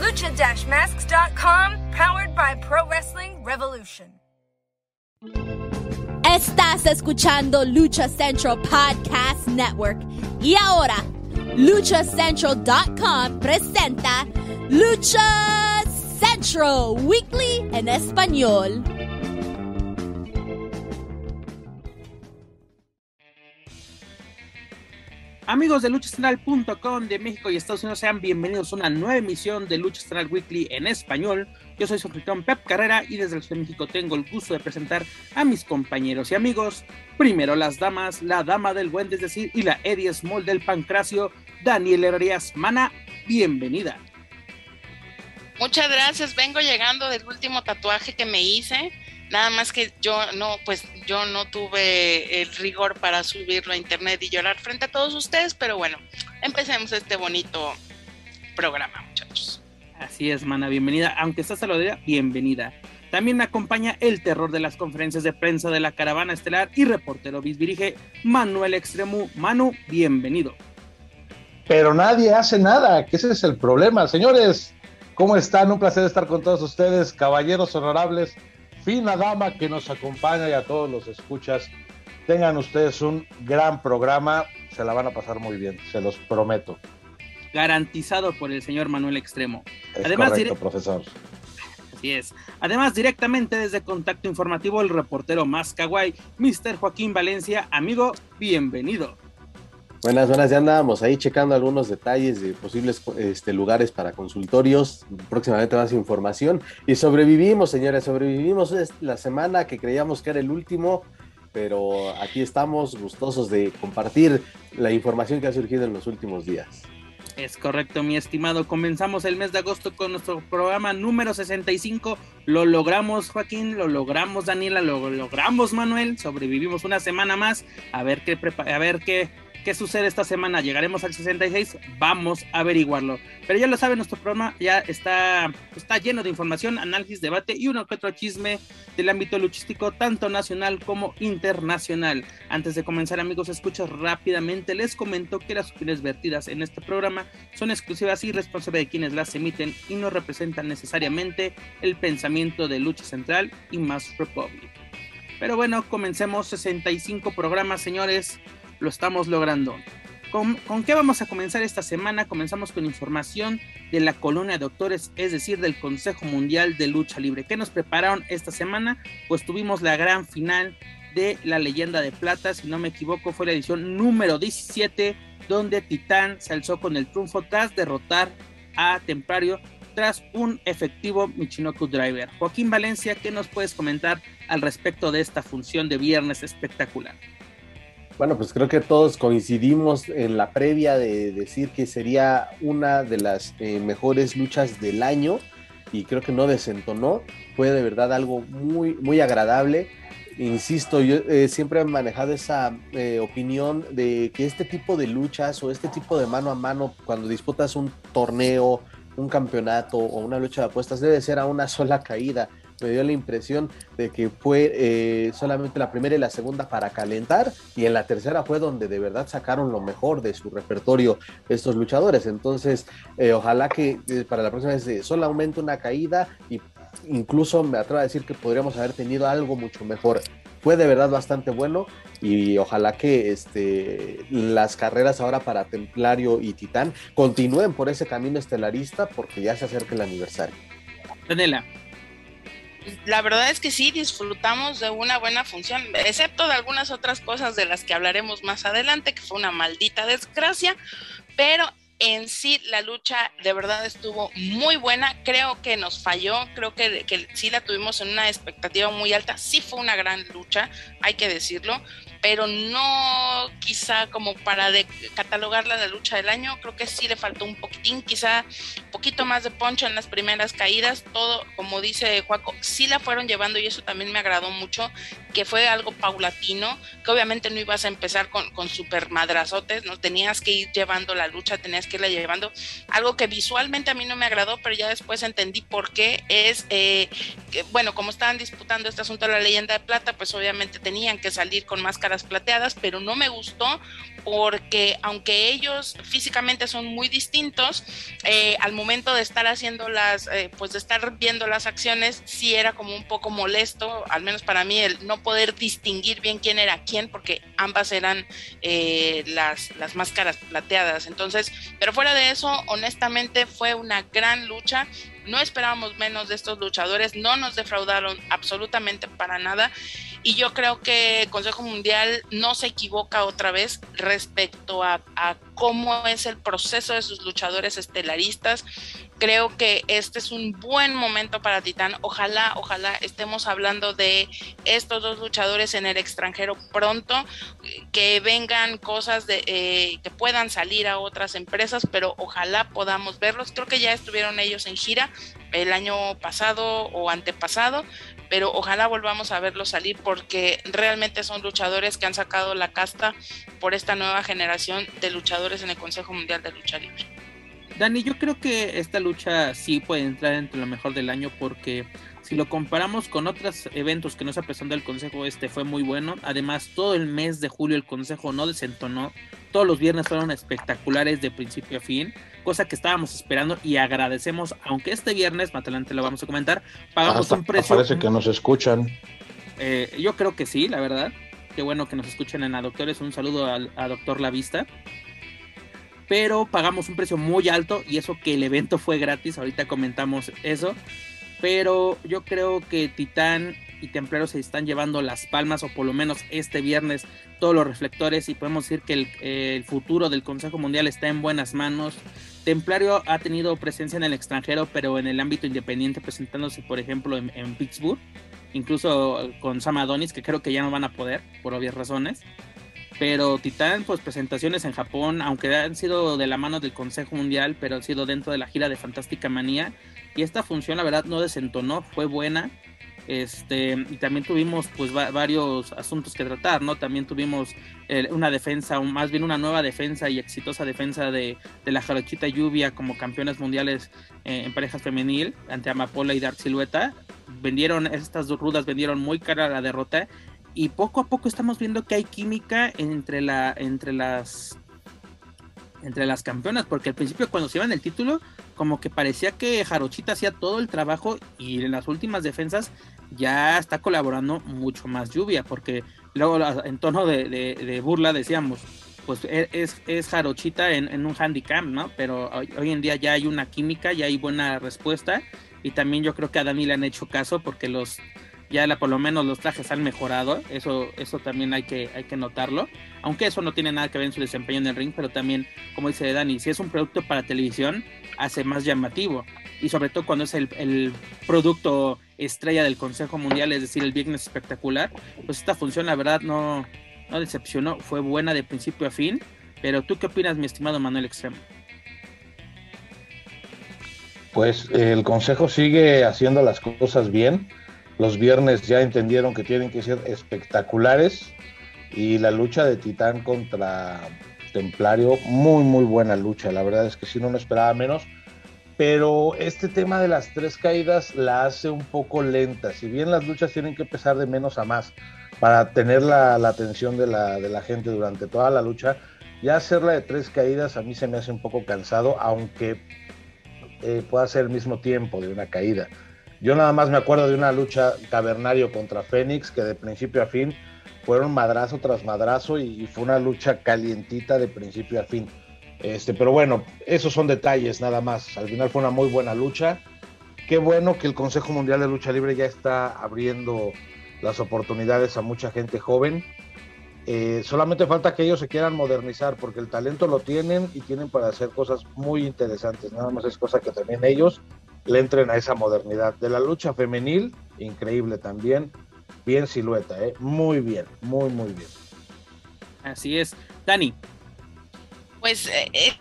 Lucha-Masks.com, powered by Pro Wrestling Revolution. Estás escuchando Lucha Central Podcast Network. Y ahora, LuchaCentral.com presenta Lucha Central Weekly en Español. Amigos de LuchaCentral.com de México y Estados Unidos, sean bienvenidos a una nueva emisión de Lucha Central Weekly en español. Yo soy su anfitrión Pep Carrera y desde el Ciudad de México tengo el gusto de presentar a mis compañeros y amigos. Primero las damas, la dama del buen desdecir y la Eddie Small del Pancracio, Daniel Herrerías. Mana, bienvenida. Muchas gracias, vengo llegando del último tatuaje que me hice. Nada más que yo no tuve el rigor para subirlo a internet y llorar frente a todos ustedes, pero bueno, empecemos este bonito programa, muchachos. Así es, mana, bienvenida. Aunque estás a la orilla, bienvenida. También me acompaña el terror de las conferencias de prensa de la Caravana Estelar y reportero bisdirige Manuel Extremo. Manu, bienvenido. Pero nadie hace nada, que ese es el problema. Señores, ¿cómo están? Un placer estar con todos ustedes, caballeros honorables. Fina dama que nos acompaña y a todos los escuchas, tengan ustedes un gran programa, se la van a pasar muy bien, se los prometo. Garantizado por el señor Manuel Extremo. Es además, correcto, profesor. Así es. Además, directamente desde Contacto Informativo, el reportero más kawaii, Mr. Joaquín Valencia. Amigo, bienvenido. Buenas, ya andábamos ahí checando algunos detalles de posibles lugares para consultorios, próximamente más información, y sobrevivimos, señores, sobrevivimos la semana que creíamos que era el último, pero aquí estamos gustosos de compartir la información que ha surgido en los últimos días. Es correcto, mi estimado, comenzamos el mes de agosto con nuestro programa número 65, lo logramos, Joaquín, lo logramos, Daniela, lo logramos, Manuel, sobrevivimos una semana más, ¿Qué sucede esta semana? ¿Llegaremos al 66? Vamos a averiguarlo. Pero ya lo saben, nuestro programa ya está lleno de información, análisis, debate y uno que otro chisme del ámbito luchístico, tanto nacional como internacional. Antes de comenzar, amigos, escuchas rápidamente. Les comento que las opiniones vertidas en este programa son exclusivas y responsables de quienes las emiten y no representan necesariamente el pensamiento de Lucha Central y Masked Republic. Pero bueno, comencemos. 65 programas, señores. Lo estamos logrando. ¿Con qué vamos a comenzar esta semana? Comenzamos con información de la colonia de doctores, es decir, del Consejo Mundial de Lucha Libre. ¿Qué nos prepararon esta semana? Pues tuvimos la gran final de La Leyenda de Plata, si no me equivoco, fue la edición número 17, donde Titán se alzó con el triunfo tras derrotar a Templario tras un efectivo Michinoku Driver. Joaquín Valencia, ¿qué nos puedes comentar al respecto de esta función de viernes espectacular? Bueno, pues creo que todos coincidimos en la previa de decir que sería una de las mejores luchas del año y creo que no desentonó, fue de verdad algo muy, muy agradable. Insisto, yo siempre he manejado esa opinión de que este tipo de luchas o este tipo de mano a mano cuando disputas un torneo, un campeonato o una lucha de apuestas debe ser a una sola caída. Me dio la impresión de que fue solamente la primera y la segunda para calentar y en la tercera fue donde de verdad sacaron lo mejor de su repertorio estos luchadores. Entonces ojalá que para la próxima vez solamente una caída y incluso me atrevo a decir que podríamos haber tenido algo mucho mejor. Fue de verdad bastante bueno y ojalá que las carreras ahora para Templario y Titán continúen por ese camino estelarista porque ya se acerca el aniversario. Daniela. La verdad es que sí, disfrutamos de una buena función, excepto de algunas otras cosas de las que hablaremos más adelante, que fue una maldita desgracia, pero en sí la lucha de verdad estuvo muy buena, creo que nos falló, creo que sí la tuvimos en una expectativa muy alta, sí fue una gran lucha, hay que decirlo, pero no quizá como para catalogarla la lucha del año, creo que sí le faltó un poquitín, quizá un poquito más de poncho en las primeras caídas, todo como dice Joaco, sí la fueron llevando y eso también me agradó mucho, que fue algo paulatino, que obviamente no ibas a empezar con super madrazotes, ¿no? Tenías que ir llevando la lucha, tenías que irla llevando, algo que visualmente a mí no me agradó, pero ya después entendí por qué es, que, bueno, como estaban disputando este asunto de la leyenda de plata, pues obviamente tenían que salir con máscaras plateadas, pero no me gustó porque aunque ellos físicamente son muy distintos, al momento de estar haciendo pues de estar viendo las acciones, sí era como un poco molesto, al menos para mí, el no poder distinguir bien quién era quién, porque ambas eran las máscaras plateadas. Entonces, pero fuera de eso, honestamente fue una gran lucha, no esperábamos menos de estos luchadores, no nos defraudaron absolutamente para nada, y yo creo que Consejo Mundial no se equivoca otra vez respecto a cómo es el proceso de sus luchadores estelaristas. Creo que este es un buen momento para Titán. Ojalá estemos hablando de estos dos luchadores en el extranjero pronto, que vengan cosas que puedan salir a otras empresas, pero ojalá podamos verlos. Creo que ya estuvieron ellos en gira el año pasado o antepasado, pero ojalá volvamos a verlos salir porque realmente son luchadores que han sacado la casta por esta nueva generación de luchadores en el Consejo Mundial de Lucha Libre. Dani, yo creo que esta lucha sí puede entrar entre lo mejor del año porque si lo comparamos con otros eventos que nos ha presentado el Consejo, este fue muy bueno. Además, todo el mes de julio el Consejo no desentonó. Todos los viernes fueron espectaculares de principio a fin, cosa que estábamos esperando y agradecemos, aunque este viernes, más adelante lo vamos a comentar, pagamos un precio. Parece que nos escuchan. Yo creo que sí, la verdad. Qué bueno que nos escuchen en A Doctores. Un saludo a Doctor La Vista. Pero pagamos un precio muy alto y eso que el evento fue gratis, ahorita comentamos eso, pero yo creo que Titán y Templario se están llevando las palmas, o por lo menos este viernes todos los reflectores, y podemos decir que el futuro del Consejo Mundial está en buenas manos. Templario ha tenido presencia en el extranjero, pero en el ámbito independiente, presentándose por ejemplo en Pittsburgh, incluso con Sam Adonis, que creo que ya no van a poder por obvias razones. Pero Titán, pues presentaciones en Japón, aunque han sido de la mano del Consejo Mundial, pero han sido dentro de la gira de Fantástica Manía. Y esta función, la verdad, no desentonó, fue buena. Y también tuvimos pues varios asuntos que tratar, ¿no? También tuvimos una defensa, o más bien una nueva defensa y exitosa defensa de la Jarochita Lluvia como campeonas mundiales en parejas femenil ante Amapola y Dark Silueta. Estas dos rudas vendieron muy cara la derrota. Y poco a poco estamos viendo que hay química entre las campeonas, porque al principio cuando se iban el título, como que parecía que Jarochita hacía todo el trabajo, y en las últimas defensas ya está colaborando mucho más Lluvia, porque luego en tono de burla decíamos, pues es Jarochita en un handicap, ¿no? Pero hoy en día ya hay una química, ya hay buena respuesta, y también yo creo que a Dani le han hecho caso, porque por lo menos los trajes han mejorado, eso también hay que notarlo, aunque eso no tiene nada que ver en su desempeño en el ring, pero también, como dice Dani, si es un producto para televisión, hace más llamativo, y sobre todo cuando es el producto estrella del Consejo Mundial, es decir, el Viernes Espectacular, pues esta función la verdad no decepcionó, fue buena de principio a fin. Pero ¿tú qué opinas, mi estimado Manuel Extremo? Pues el Consejo sigue haciendo las cosas bien. Los viernes ya entendieron que tienen que ser espectaculares, y la lucha de Titán contra Templario, muy muy buena lucha, la verdad es que sí, no lo esperaba menos, pero este tema de las tres caídas la hace un poco lenta, si bien las luchas tienen que empezar de menos a más para tener la atención de la gente durante toda la lucha, ya hacerla de tres caídas a mí se me hace un poco cansado, aunque pueda ser el mismo tiempo de una caída. Yo nada más me acuerdo de una lucha Cavernario contra Fénix, que de principio a fin fueron madrazo tras madrazo y fue una lucha calientita de principio a fin. Pero bueno, esos son detalles nada más. Al final fue una muy buena lucha. Qué bueno que el Consejo Mundial de Lucha Libre ya está abriendo las oportunidades a mucha gente joven. Solamente falta que ellos se quieran modernizar, porque el talento lo tienen y tienen para hacer cosas muy interesantes. Nada más es cosa que también ellos le entren a esa modernidad. De la lucha femenil, increíble también. Bien Silueta, muy bien, muy, muy bien. Así es. Dani. Pues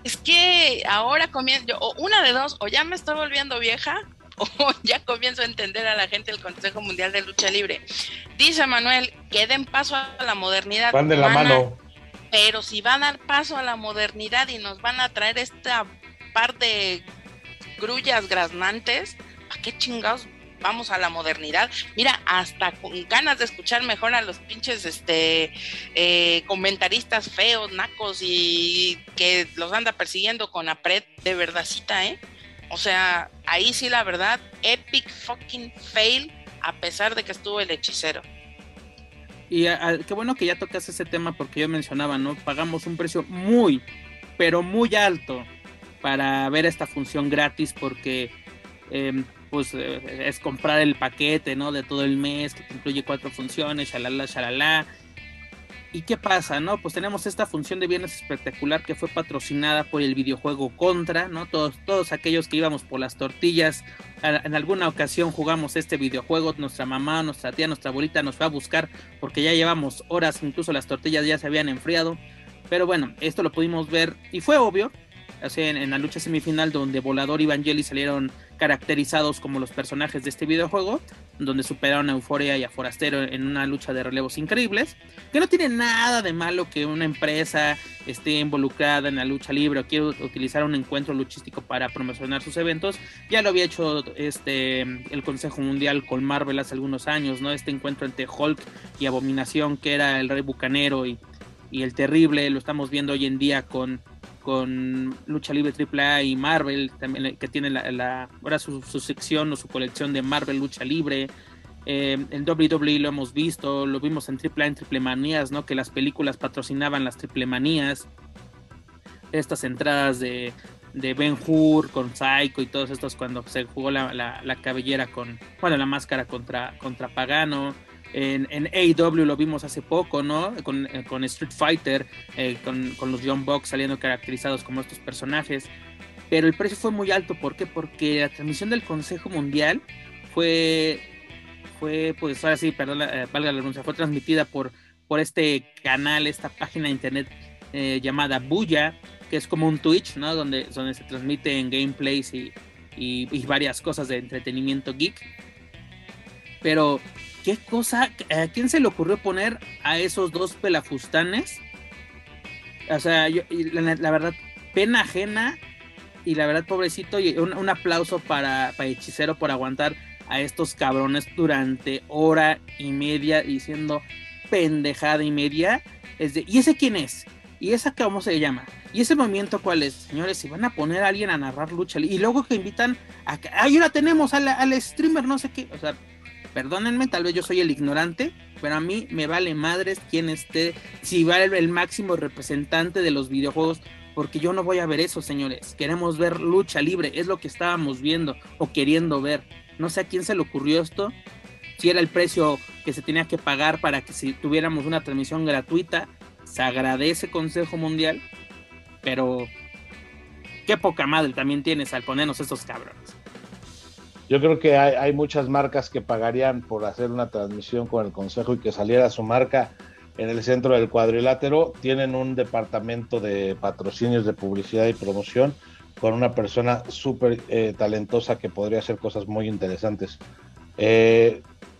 es que ahora comienzo, una de dos, o ya me estoy volviendo vieja, o ya comienzo a entender a la gente del Consejo Mundial de Lucha Libre. Dice Manuel que den paso a la modernidad. Van de la mano. Pero si van a dar paso a la modernidad y nos van a traer esta par de grullas graznantes, ¿para qué chingados vamos a la modernidad? Mira, hasta con ganas de escuchar mejor a los pinches comentaristas feos, nacos, y que los anda persiguiendo con APRED de verdadcita, O sea, ahí sí la verdad, epic fucking fail, a pesar de que estuvo el hechicero. Y qué bueno que ya tocas ese tema, porque yo mencionaba, ¿no? Pagamos un precio muy, pero muy alto para ver esta función gratis, porque es comprar el paquete, ¿no? De todo el mes, que te incluye 4 funciones, shalala, shalala. ¿Y qué pasa, no? Pues tenemos esta función de viernes espectacular que fue patrocinada por el videojuego Contra, ¿no? Todos aquellos que íbamos por las tortillas, en alguna ocasión jugamos este videojuego, nuestra mamá, nuestra tía, nuestra abuelita nos fue a buscar porque ya llevamos horas, incluso las tortillas ya se habían enfriado. Pero bueno, esto lo pudimos ver y fue obvio, así en la lucha semifinal donde Volador y Vangelis salieron caracterizados como los personajes de este videojuego, donde superaron a Euforia y a Forastero en una lucha de relevos increíbles, que no tiene nada de malo que una empresa esté involucrada en la lucha libre o quiera utilizar un encuentro luchístico para promocionar sus eventos. Ya lo había hecho el Consejo Mundial con Marvel hace algunos años, ¿no? Este encuentro entre Hulk y Abominación, que era el Rey Bucanero y el Terrible, lo estamos viendo hoy en día con Lucha Libre AAA y Marvel, también, que tiene ahora su sección o su colección de Marvel Lucha Libre. En WWE lo hemos visto, lo vimos en AAA, en Triplemanías, ¿no? Que las películas patrocinaban las Triplemanías. Estas entradas de Ben-Hur con Psycho y todos estos, cuando se jugó la cabellera la máscara contra Pagano. En AEW lo vimos hace poco, ¿no? Con Street Fighter, con los Young Bucks saliendo caracterizados como estos personajes. Pero el precio fue muy alto. ¿Por qué? Porque la transmisión del Consejo Mundial fue pues ahora sí, perdón, valga la renuncia, fue transmitida por este canal, esta página de internet llamada Buya, que es como un Twitch, ¿no? Donde se transmiten gameplays y varias cosas de entretenimiento geek. Pero ¿qué cosa? ¿A quién se le ocurrió poner a esos dos pelafustanes? O sea, la verdad, pena ajena, y la verdad, pobrecito, y un aplauso para Hechicero por aguantar a estos cabrones durante 1.5 horas diciendo pendejada y media. ¿Y ese quién es? ¿Y esa cómo se llama? ¿Y ese movimiento cuál es? Señores, si van a poner a alguien a narrar lucha, y luego que invitan a... ¡Ahí ahora tenemos al streamer, no sé qué! O sea, perdónenme, tal vez yo soy el ignorante, pero a mí me vale madres quién esté, si va el máximo representante de los videojuegos, porque yo no voy a ver eso, señores. Queremos ver lucha libre, es lo que estábamos viendo o queriendo ver. No sé a quién se le ocurrió esto, si era el precio que se tenía que pagar para que si tuviéramos una transmisión gratuita. Se agradece Consejo Mundial, pero qué poca madre también tienes al ponernos estos cabrones. Yo creo que hay muchas marcas que pagarían por hacer una transmisión con el Consejo y que saliera su marca en el centro del cuadrilátero. Tienen un departamento de patrocinios, de publicidad y promoción con una persona súper talentosa que podría hacer cosas muy interesantes.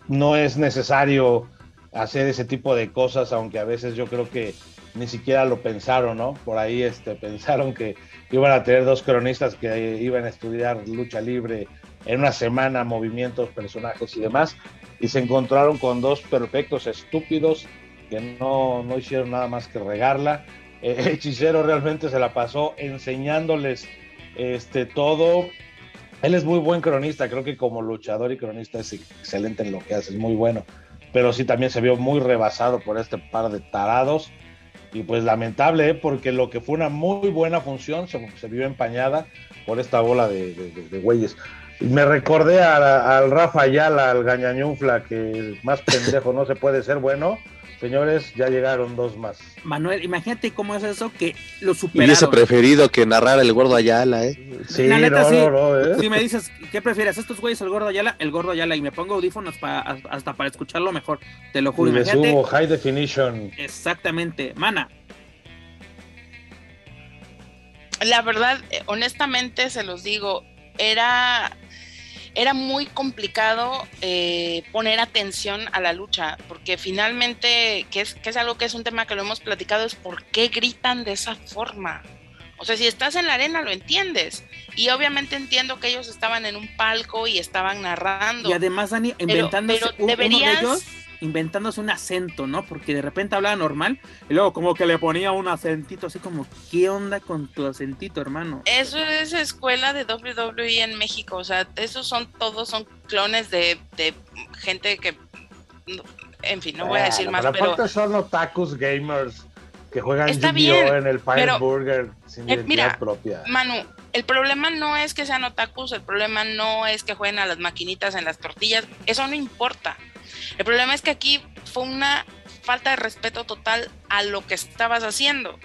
No es necesario hacer ese tipo de cosas, aunque a veces yo creo que ni siquiera lo pensaron, ¿no? Por ahí pensaron que iban a tener 2 cronistas que iban a estudiar lucha libre en una semana, movimientos, personajes y demás, y se encontraron con 2 perfectos estúpidos que no hicieron nada más que regarla. Hechicero realmente se la pasó enseñándoles todo. Él es muy buen cronista, creo que como luchador y cronista es excelente en lo que hace, es muy bueno, pero sí también se vio muy rebasado por este par de tarados, y pues lamentable, porque lo que fue una muy buena función se vio empañada por esta bola de güeyes. Me recordé al Rafa Ayala, al Gañañunfla, que más pendejo no se puede ser bueno. Señores, ya llegaron dos más. Manuel, imagínate cómo es eso que lo superaron. Y eso preferido que narrar el Gordo Ayala, ¿eh? Sí, la neta, no. Si me dices, ¿qué prefieres? ¿Estos güeyes el Gordo Ayala? El Gordo Ayala. Y me pongo audífonos hasta para escucharlo mejor. Te lo juro. Y me subo High Definition. Exactamente. Mana. La verdad, honestamente, se los digo, era muy complicado poner atención a la lucha, porque finalmente, que es algo que es un tema que lo hemos platicado, es por qué gritan de esa forma. O sea, si estás en la arena lo entiendes, y obviamente entiendo que ellos estaban en un palco y estaban narrando. Y además, Dani, inventándose un acento, ¿no? Porque de repente hablaba normal y luego como que le ponía un acentito, así como, ¿qué onda con tu acentito, hermano? Eso es escuela de WWE en México, o sea, esos son clones de gente que, en fin, no voy a decir más, pero... Aparte son otakus gamers que juegan Yu-Gi-Oh! En el Fireburger sin identidad propia. Manu, el problema no es que sean otakus, el problema no es que jueguen a las maquinitas en las tortillas, eso no importa. El problema es que aquí fue una falta de respeto total a lo que estabas haciendo,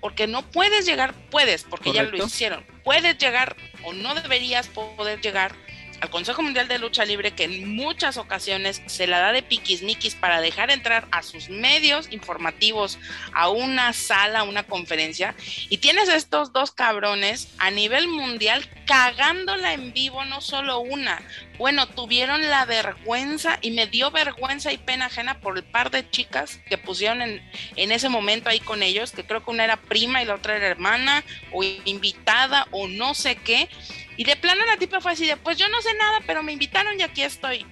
porque no puedes llegar, porque correcto, ya lo hicieron, puedes llegar o no deberías poder llegar al Consejo Mundial de Lucha Libre, que en muchas ocasiones se la da de piquismiquis para dejar entrar a sus medios informativos a una sala, a una conferencia, y tienes a estos dos cabrones a nivel mundial cagándola en vivo, no solo una. Bueno, tuvieron la vergüenza, y me dio vergüenza y pena ajena por el par de chicas que pusieron en ese momento ahí con ellos, que creo que una era prima y la otra era hermana o invitada o no sé qué. Y de plano la tipa fue así de, pues yo no sé nada, pero me invitaron y aquí estoy.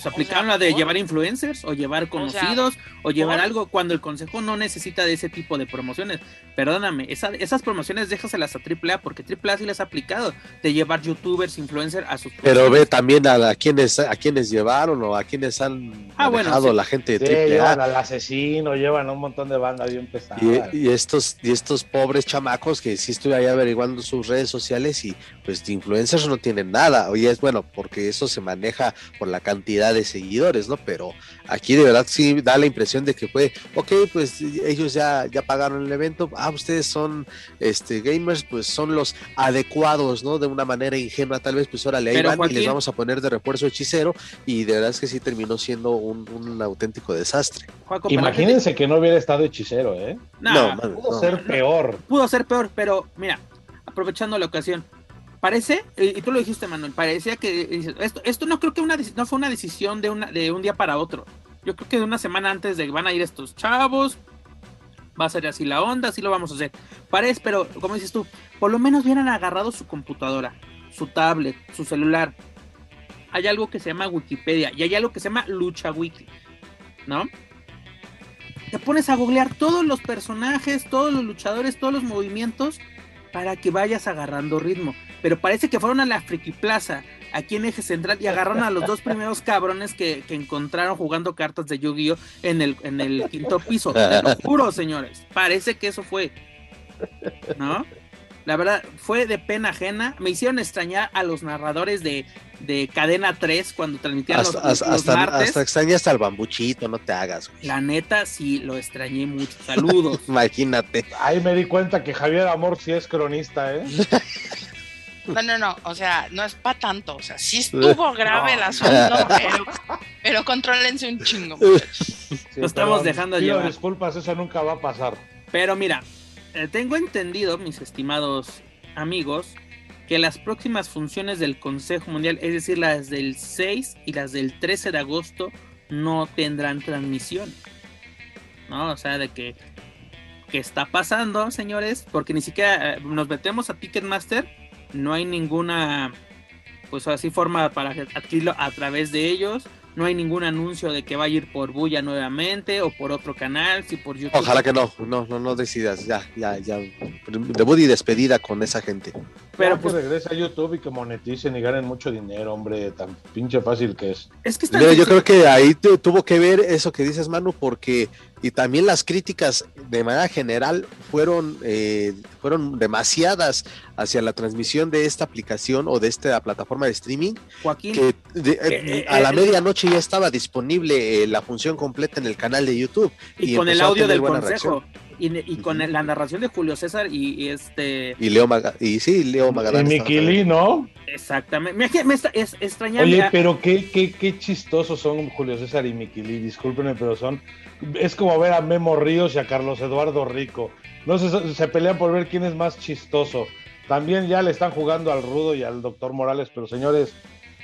¿Se aplicaron la de llevar influencers o llevar conocidos o llevar algo cuando el consejo no necesita de ese tipo de promociones? Perdóname, esas promociones déjaselas a AAA, porque AAA sí les ha aplicado de llevar youtubers, influencers a sus... Pero ve también a quienes llevaron o a quienes han dejado la gente de AAA. Llevan al asesino, llevan a un montón de bandas bien pesadas. Y estos pobres chamacos que sí estoy ahí averiguando sus redes sociales, y pues de influencers no tienen nada. Oye, es bueno, porque eso se maneja por la cantidad de seguidores, ¿no? Pero aquí de verdad sí da la impresión de que fue, ok, pues ellos ya pagaron el evento, ustedes son gamers, pues son los adecuados, ¿no? De una manera ingenua tal vez, pues órale, ahí van, Joaquín, y les vamos a poner de refuerzo Hechicero, y de verdad es que sí terminó siendo un auténtico desastre. Joaco, imagínense que no hubiera estado Hechicero, ¿eh? Pudo ser peor, pero mira, aprovechando la ocasión, parece, y tú lo dijiste, Manuel, parecía que esto no creo que no fue una decisión de un día para otro. Yo creo que de una semana antes de que van a ir estos chavos, va a ser así la onda, así lo vamos a hacer. Parece, pero como dices tú, por lo menos hubieran agarrado su computadora, su tablet, su celular. Hay algo que se llama Wikipedia y hay algo que se llama Lucha Wiki, ¿no? Te pones a googlear todos los personajes, todos los luchadores, todos los movimientos, para que vayas agarrando ritmo. Pero parece que fueron a la Friki Plaza, aquí en Eje Central, y agarraron a los dos primeros cabrones que encontraron jugando cartas de Yu-Gi-Oh! en el quinto piso. Te lo juro, señores. Parece que eso fue, ¿no? La verdad, fue de pena ajena. Me hicieron extrañar a los narradores de Cadena 3 cuando transmitían los martes. Hasta extrañas al Bambuchito, no te hagas, güey. La neta, sí, lo extrañé mucho. Saludos. Imagínate. Ahí me di cuenta que Javier Amor sí es cronista, ¿eh? No, o sea, no es para tanto, o sea, sí estuvo grave el asunto, pero contrólense un chingo. Sí, lo estamos dejando llevar. Disculpas, eso nunca va a pasar. Pero mira, tengo entendido, mis estimados amigos, que las próximas funciones del Consejo Mundial, es decir, las del 6 y las del 13 de agosto, no tendrán transmisión, ¿no? O sea, de que está pasando, señores, porque ni siquiera nos metemos a Ticketmaster, no hay ninguna, pues así, forma para adquirirlo a través de ellos. No hay ningún anuncio de que va a ir por Buya nuevamente o por otro canal, si por YouTube. Ojalá que no decidas, ya, debut y despedida con esa gente. Pero pues, que regrese a YouTube y que moneticen y ganen mucho dinero, hombre, tan pinche fácil que es. Yo creo que ahí tuvo que ver eso que dices, Manu, porque, y también las críticas de manera general fueron, fueron demasiadas hacia la transmisión de esta aplicación o de esta plataforma de streaming, Joaquín, que a la medianoche ya estaba disponible la función completa en el canal de YouTube. Y con el audio del consejo. Y con la narración de Julio César y este... Y Leo Magalhães. Y sí, Leo Magalhães. Y Miquili, ¿no? Exactamente. Me extrañaba. Oye, pero qué chistosos son Julio César y Miquili, discúlpenme, pero son... Es como ver a Memo Ríos y a Carlos Eduardo Rico. No se pelean por ver quién es más chistoso. También ya le están jugando al Rudo y al Doctor Morales, pero señores,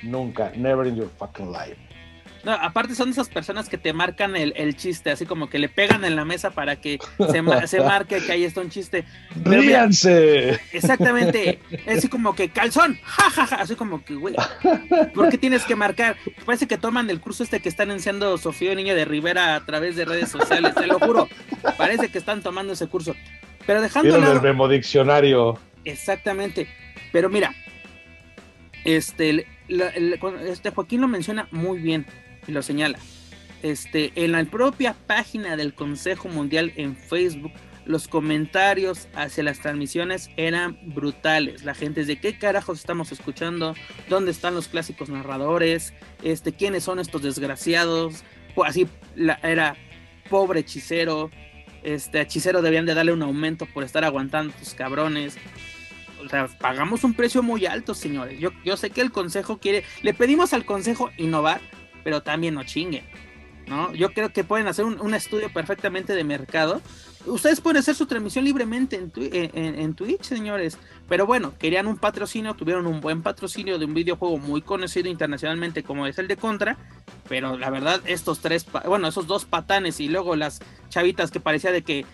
nunca, never in your fucking life. No, aparte son esas personas que te marcan el chiste, así como que le pegan en la mesa para que se marque que ahí está un chiste. Pero ¡ríanse! Mira, exactamente, así como que calzón, jajaja, ja, ja, así como que güey, ¿por qué tienes que marcar? Parece que toman el curso este que están enseñando Sofía Niño de Rivera a través de redes sociales, te lo juro, parece que están tomando ese curso. Pero dejando el memo diccionario. Exactamente, pero mira, Joaquín lo menciona muy bien. Y lo señala. En la propia página del Consejo Mundial en Facebook, los comentarios hacia las transmisiones eran brutales. La gente es de qué carajos estamos escuchando, dónde están los clásicos narradores, quiénes son estos desgraciados, así era pobre hechicero, hechicero debían de darle un aumento por estar aguantando tus cabrones. O sea, pagamos un precio muy alto, señores. Yo sé que el Consejo le pedimos al Consejo innovar, pero también no chinguen, ¿no? Yo creo que pueden hacer un estudio perfectamente de mercado. Ustedes pueden hacer su transmisión libremente en Twitch, señores. Pero bueno, querían un patrocinio, tuvieron un buen patrocinio de un videojuego muy conocido internacionalmente como es el de Contra. Pero la verdad, esos dos patanes y luego las chavitas que parecía de que...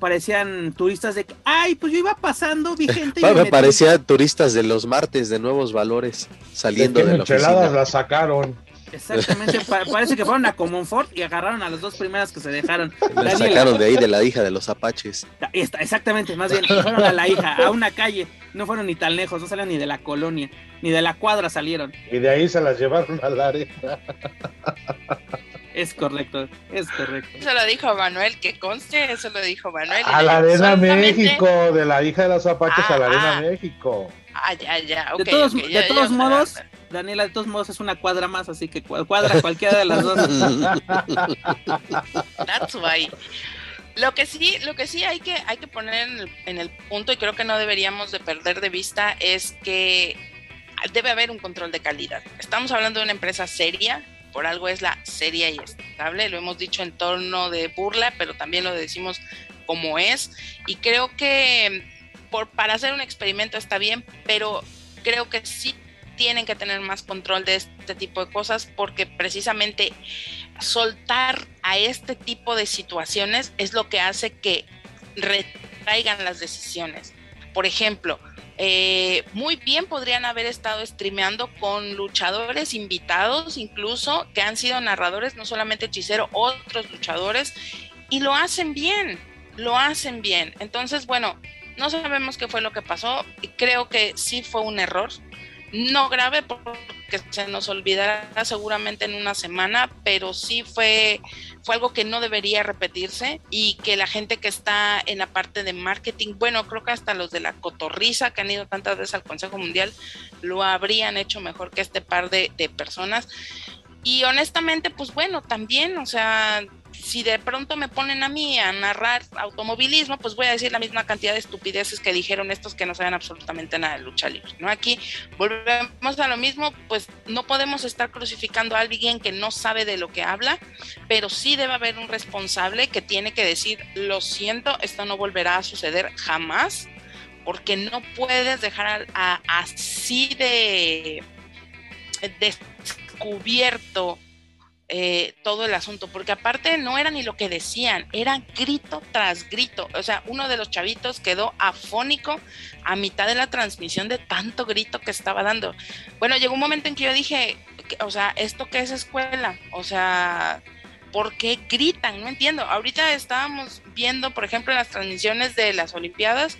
parecían turistas de... ¡Ay, pues yo iba pasando, vi gente! Parecían turistas de los martes de Nuevos Valores, saliendo de la oficina. Las sacaron. Exactamente, parece que fueron a Comonfort y agarraron a las dos primeras que se dejaron. Las sacaron de ahí, de la hija de los apaches. Exactamente, más bien, fueron a la hija, a una calle. No fueron ni tan lejos, no salieron ni de la colonia, ni de la cuadra salieron. Y de ahí se las llevaron al arena. Es correcto, es correcto. Eso lo dijo Manuel, que conste, eso lo dijo Manuel. A la Arena México, de la hija de las zapatas a la Arena México. Ah, ya, ok. De todos modos, Daniela, de todos modos es una cuadra más, así que cuadra cualquiera de las dos. That's why. Lo que sí hay que poner en el punto, y creo que no deberíamos de perder de vista, es que debe haber un control de calidad. Estamos hablando de una empresa seria, por algo es la seria y estable, lo hemos dicho en torno de burla, pero también lo decimos como es, y creo que para hacer un experimento está bien, pero creo que sí tienen que tener más control de este tipo de cosas, porque precisamente soltar a este tipo de situaciones es lo que hace que retraigan las decisiones. Por ejemplo, muy bien podrían haber estado streameando con luchadores invitados, incluso que han sido narradores, no solamente Hechicero, otros luchadores, y lo hacen bien. Entonces, bueno, no sabemos qué fue lo que pasó, y creo que sí fue un error, no grave porque se nos olvidará seguramente en una semana, pero sí fue algo que no debería repetirse, y que la gente que está en la parte de marketing, bueno, creo que hasta los de la cotorriza que han ido tantas veces al Consejo Mundial lo habrían hecho mejor que este par de personas. Y honestamente, pues bueno, también, o sea, si de pronto me ponen a mí a narrar automovilismo, pues voy a decir la misma cantidad de estupideces que dijeron estos que no saben absolutamente nada de lucha libre, ¿no? Aquí volvemos a lo mismo, pues no podemos estar crucificando a alguien que no sabe de lo que habla, pero sí debe haber un responsable que tiene que decir, lo siento, esto no volverá a suceder jamás, porque no puedes dejar así de cubierto todo el asunto, porque aparte no era ni lo que decían, eran grito tras grito. O sea, uno de los chavitos quedó afónico a mitad de la transmisión de tanto grito que estaba dando. Bueno, llegó un momento en que yo dije, o sea, ¿esto qué es escuela? O sea, ¿por qué gritan? No entiendo. Ahorita estábamos viendo, por ejemplo, las transmisiones de las Olimpiadas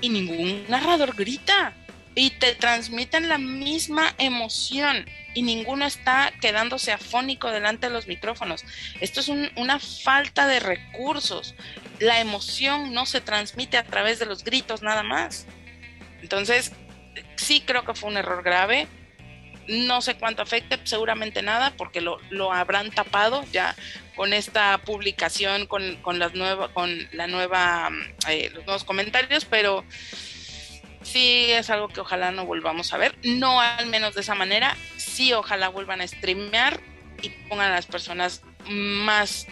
y ningún narrador grita, y te transmiten la misma emoción. y ninguno está quedándose afónico delante de los micrófonos. Esto es una falta de recursos. La emoción no se transmite a través de los gritos nada más. Entonces, sí creo que fue un error grave. No sé cuánto afecte, seguramente nada, porque lo habrán tapado ya con esta publicación, con los nuevos comentarios, pero sí es algo que ojalá no volvamos a ver, no al menos de esa manera. Sí, ojalá vuelvan a streamear y pongan a las personas más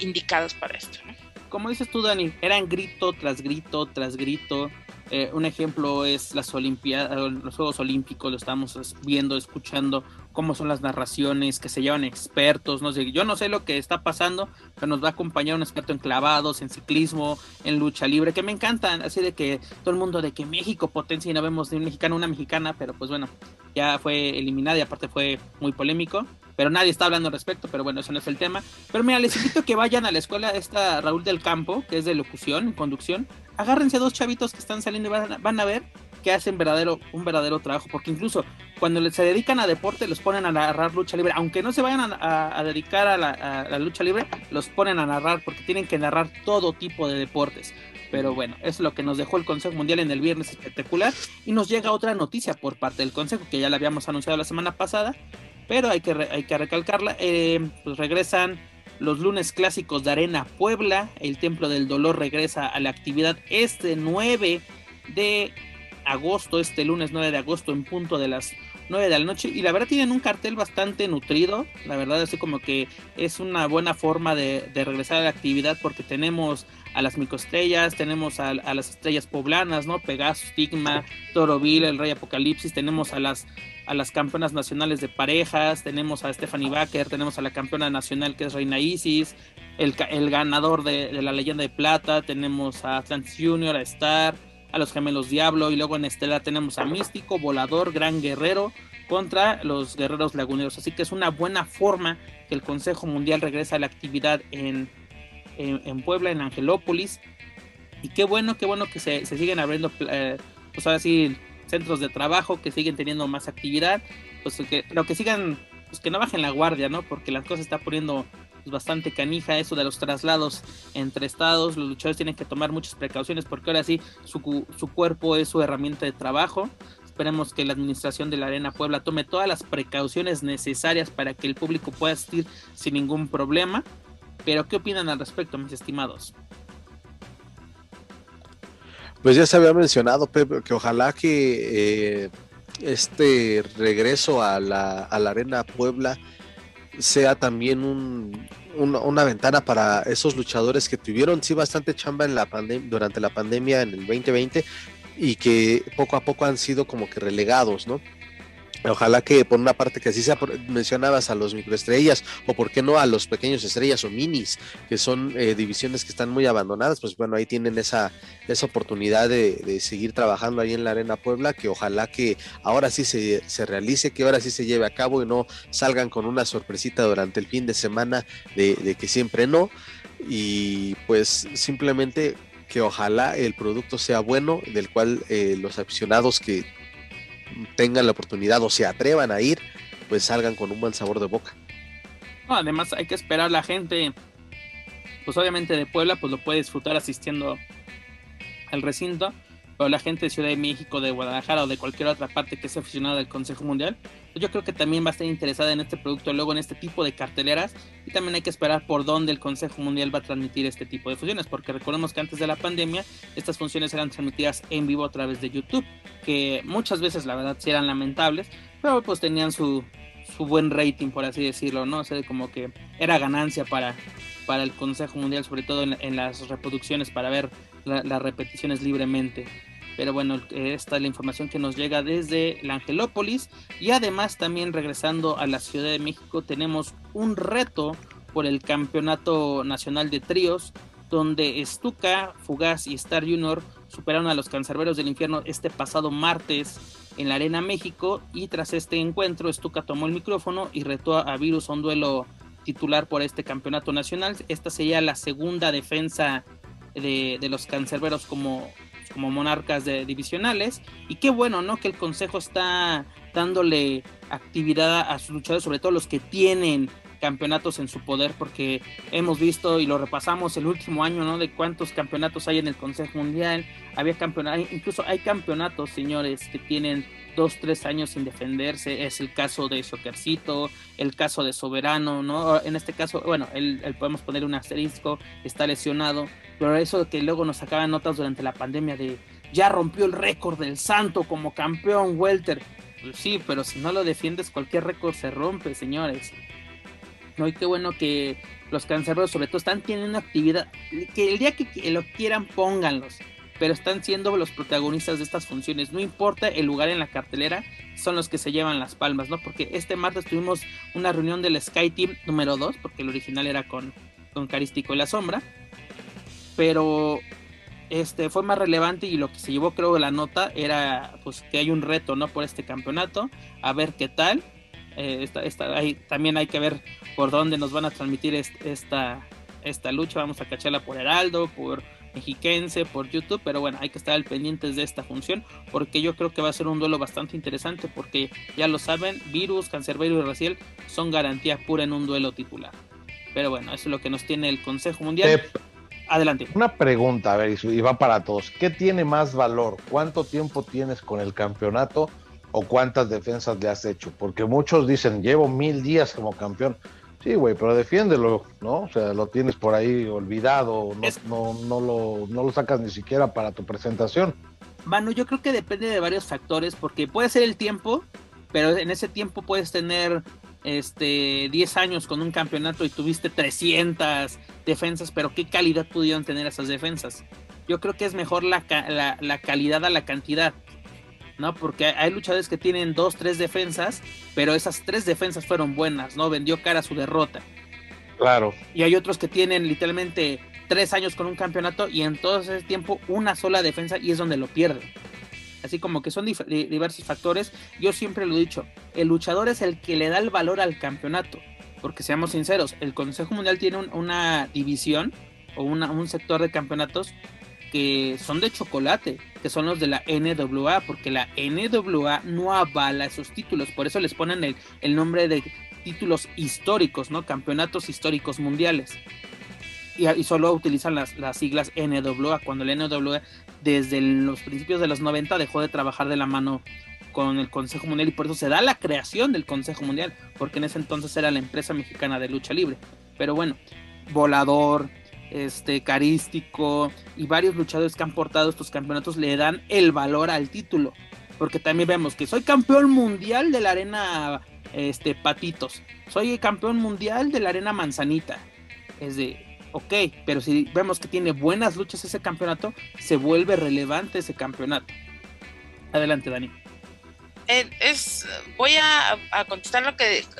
indicadas para esto, ¿no? Como dices tú, Dani, eran grito tras grito tras grito. Un ejemplo es las Olimpiadas, los Juegos Olímpicos, lo estamos viendo, escuchando, cómo son las narraciones, que se llevan expertos, no sé, yo no sé lo que está pasando, pero nos va a acompañar un experto en clavados, en ciclismo, en lucha libre, que me encantan, así de que todo el mundo de que México potencia y no vemos ni un mexicano, una mexicana, pero pues bueno, ya fue eliminada y aparte fue muy polémico, pero nadie está hablando al respecto, pero bueno, eso no es el tema. Pero mira, les invito que vayan a la escuela esta Raúl del Campo, que es de locución y conducción. Agárrense a dos chavitos que están saliendo y van a ver que hacen un verdadero trabajo, porque incluso cuando se dedican a deporte los ponen a narrar lucha libre, aunque no se vayan a dedicar a la lucha libre, los ponen a narrar, porque tienen que narrar todo tipo de deportes. Pero bueno, eso es lo que nos dejó el Consejo Mundial en el viernes espectacular, y nos llega otra noticia por parte del Consejo, que ya la habíamos anunciado la semana pasada, pero hay que recalcarla. Pues regresan los lunes clásicos de Arena Puebla, el Templo del Dolor regresa a la actividad este 9 de agosto, este lunes 9 de agosto en punto de las 9 de la noche, y la verdad tienen un cartel bastante nutrido, la verdad así como que es una buena forma de regresar a la actividad, porque tenemos a las micoestrellas, tenemos a las estrellas poblanas, ¿no? Pegasus, Tigma, Torovil, el Rey Apocalipsis, tenemos a las campeonas nacionales de parejas, tenemos a Stephanie Baker, tenemos a la campeona nacional que es Reina Isis, el ganador de La Leyenda de Plata, tenemos a Atlantis Junior, a Star, a los Gemelos Diablo, y luego en Estela tenemos a Místico, Volador, Gran Guerrero, contra los Guerreros Laguneros. Así que es una buena forma que el Consejo Mundial regresa a la actividad en Puebla, en Angelópolis, y qué bueno que se siguen abriendo, pues ahora sí, centros de trabajo, que siguen teniendo más actividad, pues que sigan, pues que no bajen la guardia, ¿no? Porque las cosas están poniendo pues bastante canija, eso de los traslados entre estados, los luchadores tienen que tomar muchas precauciones, porque ahora sí su cuerpo es su herramienta de trabajo. Esperemos que la administración de la Arena Puebla tome todas las precauciones necesarias para que el público pueda asistir sin ningún problema. Pero ¿qué opinan al respecto, mis estimados? Pues ya se había mencionado, Pepe, que ojalá que este regreso a la Arena Puebla sea también una ventana para esos luchadores que tuvieron sí bastante chamba durante la pandemia en el 2020, y que poco a poco han sido como que relegados, ¿no? Ojalá que por una parte que así sea, mencionabas a los microestrellas, o por qué no a los pequeños estrellas o minis, que son divisiones que están muy abandonadas, pues bueno, ahí tienen esa oportunidad de seguir trabajando ahí en la Arena Puebla, que ojalá que ahora sí se realice, que ahora sí se lleve a cabo y no salgan con una sorpresita durante el fin de semana de que siempre no, y pues simplemente que ojalá el producto sea bueno, del cual los aficionados que tengan la oportunidad o se atrevan a ir, pues salgan con un buen sabor de boca. No, además hay que esperar, la gente pues obviamente de Puebla pues lo puede disfrutar asistiendo al recinto, pero la gente de Ciudad de México, de Guadalajara o de cualquier otra parte que sea aficionada del Consejo Mundial, pues yo creo que también va a estar interesada en este producto, luego en este tipo de carteleras, y también hay que esperar por dónde el Consejo Mundial va a transmitir este tipo de funciones, porque recordemos que antes de la pandemia estas funciones eran transmitidas en vivo a través de YouTube, que muchas veces la verdad sí eran lamentables, pero pues tenían su buen rating, por así decirlo, ¿no? O sea, como que era ganancia para el Consejo Mundial, sobre todo en las reproducciones, para ver las repeticiones libremente. Pero bueno, esta es la información que nos llega desde la Angelópolis. Y además también regresando a la Ciudad de México tenemos un reto por el Campeonato Nacional de Tríos, donde Stuka, Fugaz y Star Junior superaron a los Cancerberos del Infierno este pasado martes en la Arena México, y tras este encuentro Stuka tomó el micrófono y retó a Virus a un duelo titular por este campeonato nacional. Esta sería la segunda defensa de los Cancerberos como como monarcas divisionales, y qué bueno, ¿no?, que el Consejo está dándole actividad a sus luchadores, sobre todo los que tienen campeonatos en su poder, porque hemos visto y lo repasamos el último año, ¿no?, de cuántos campeonatos hay en el Consejo Mundial. Había campeonatos, incluso hay campeonatos, señores, que tienen 2-3 años sin defenderse. Es el caso de Soccercito, el caso de Soberano, ¿no? En este caso, bueno, él podemos poner un asterisco, está lesionado, pero eso que luego nos sacaban notas durante la pandemia de ya rompió el récord del Santo como campeón welter. Pues sí, pero si no lo defiendes, cualquier récord se rompe, señores. No, y qué bueno que los cancerbos sobre todo están teniendo actividad, que el día que lo quieran pónganlos, pero están siendo los protagonistas de estas funciones, no importa el lugar en la cartelera, son los que se llevan las palmas, ¿no? Porque este martes tuvimos una reunión del Sky Team número 2, porque el original era con Carístico y La Sombra, pero fue más relevante, y lo que se llevó, creo, la nota era pues que hay un reto, ¿no?, por este campeonato, a ver qué tal. También hay que ver por dónde nos van a transmitir esta lucha. Vamos a cacharla por Heraldo, por Mexiquense, por YouTube, pero bueno, hay que estar al pendiente de esta función, porque yo creo que va a ser un duelo bastante interesante, porque ya lo saben, Virus, Canserbero y Raciel son garantía pura en un duelo titular. Pero bueno, eso es lo que nos tiene el Consejo Mundial. Adelante. Una pregunta, a ver, y va para todos. ¿Qué tiene más valor? ¿Cuánto tiempo tienes con el campeonato? ¿O cuántas defensas le has hecho? Porque muchos dicen, llevo 1000 días como campeón. Sí, güey, pero defiéndelo, ¿no? O sea, lo tienes por ahí olvidado, no lo sacas ni siquiera para tu presentación. Manu, yo creo que depende de varios factores, porque puede ser el tiempo, pero en ese tiempo puedes tener 10 años con un campeonato y tuviste 300 defensas, pero ¿qué calidad pudieron tener esas defensas? Yo creo que es mejor la calidad a la cantidad, ¿no? Porque hay luchadores que tienen 2-3 defensas, pero esas 3 defensas fueron buenas, ¿no? Vendió cara su derrota. Claro. Y hay otros que tienen literalmente 3 años con un campeonato y en todo ese tiempo una sola defensa, y es donde lo pierden. Así como que son diversos factores. Yo siempre lo he dicho, el luchador es el que le da el valor al campeonato, porque seamos sinceros, el Consejo Mundial tiene una división o un sector de campeonatos que son de chocolate, que son los de la NWA, porque la NWA no avala esos títulos, por eso les ponen el nombre de títulos históricos, ¿no? Campeonatos históricos mundiales, y solo utilizan las siglas NWA, cuando la NWA desde los principios de los 90 dejó de trabajar de la mano con el Consejo Mundial, y por eso se da la creación del Consejo Mundial, porque en ese entonces era la empresa mexicana de lucha libre. Pero bueno, Volador, Carístico y varios luchadores que han portado estos campeonatos le dan el valor al título, porque también vemos que soy campeón mundial de la arena Patitos, soy el campeón mundial de la arena Manzanita. Es ok, pero si vemos que tiene buenas luchas ese campeonato, se vuelve relevante ese campeonato. Adelante, Dani. Voy a contestar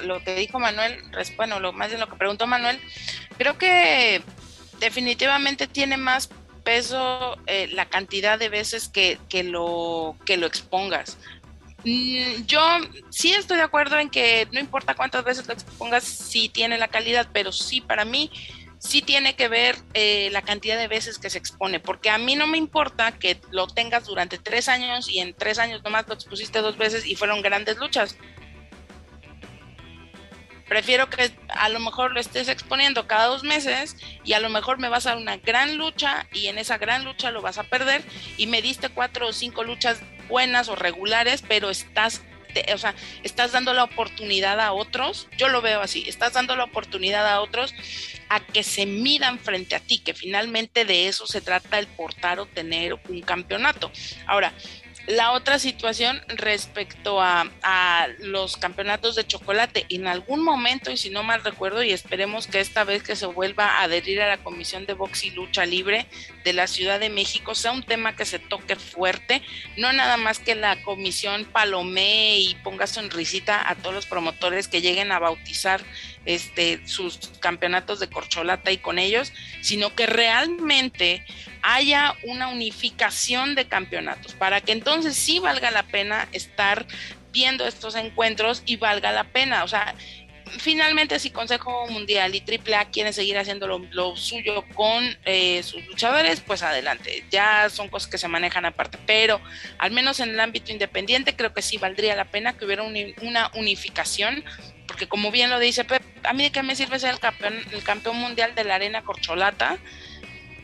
lo que dijo Manuel, más bien lo que preguntó Manuel. Creo que definitivamente tiene más peso la cantidad de veces que lo expongas. Yo sí estoy de acuerdo en que no importa cuántas veces lo expongas, sí tiene la calidad, pero sí, para mí sí tiene que ver la cantidad de veces que se expone, porque a mí no me importa que lo tengas durante 3 años y en 3 años nomás lo expusiste 2 veces y fueron grandes luchas. Prefiero que a lo mejor lo estés exponiendo cada 2 meses y a lo mejor me vas a una gran lucha y en esa gran lucha lo vas a perder, y me diste 4 o 5 luchas buenas o regulares, pero estás dando la oportunidad a otros. Yo lo veo así, estás dando la oportunidad a otros a que se midan frente a ti, que finalmente de eso se trata el portar o tener un campeonato. Ahora, la otra situación respecto a los campeonatos de chocolate, en algún momento, y si no mal recuerdo, y esperemos que esta vez que se vuelva a adherir a la Comisión de Box y Lucha Libre de la Ciudad de México, sea un tema que se toque fuerte, no nada más que la comisión palomee y ponga sonrisita a todos los promotores que lleguen a bautizar sus campeonatos de corcholata y con ellos, sino que realmente haya una unificación de campeonatos, para que entonces sí valga la pena estar viendo estos encuentros y valga la pena, o sea, Finalmente, si Consejo Mundial y AAA quieren seguir haciendo lo suyo con sus luchadores, pues adelante, ya son cosas que se manejan aparte, pero al menos en el ámbito independiente creo que sí valdría la pena que hubiera una unificación, porque como bien lo dice Pep, a mí de qué me sirve ser el campeón mundial de la arena corcholata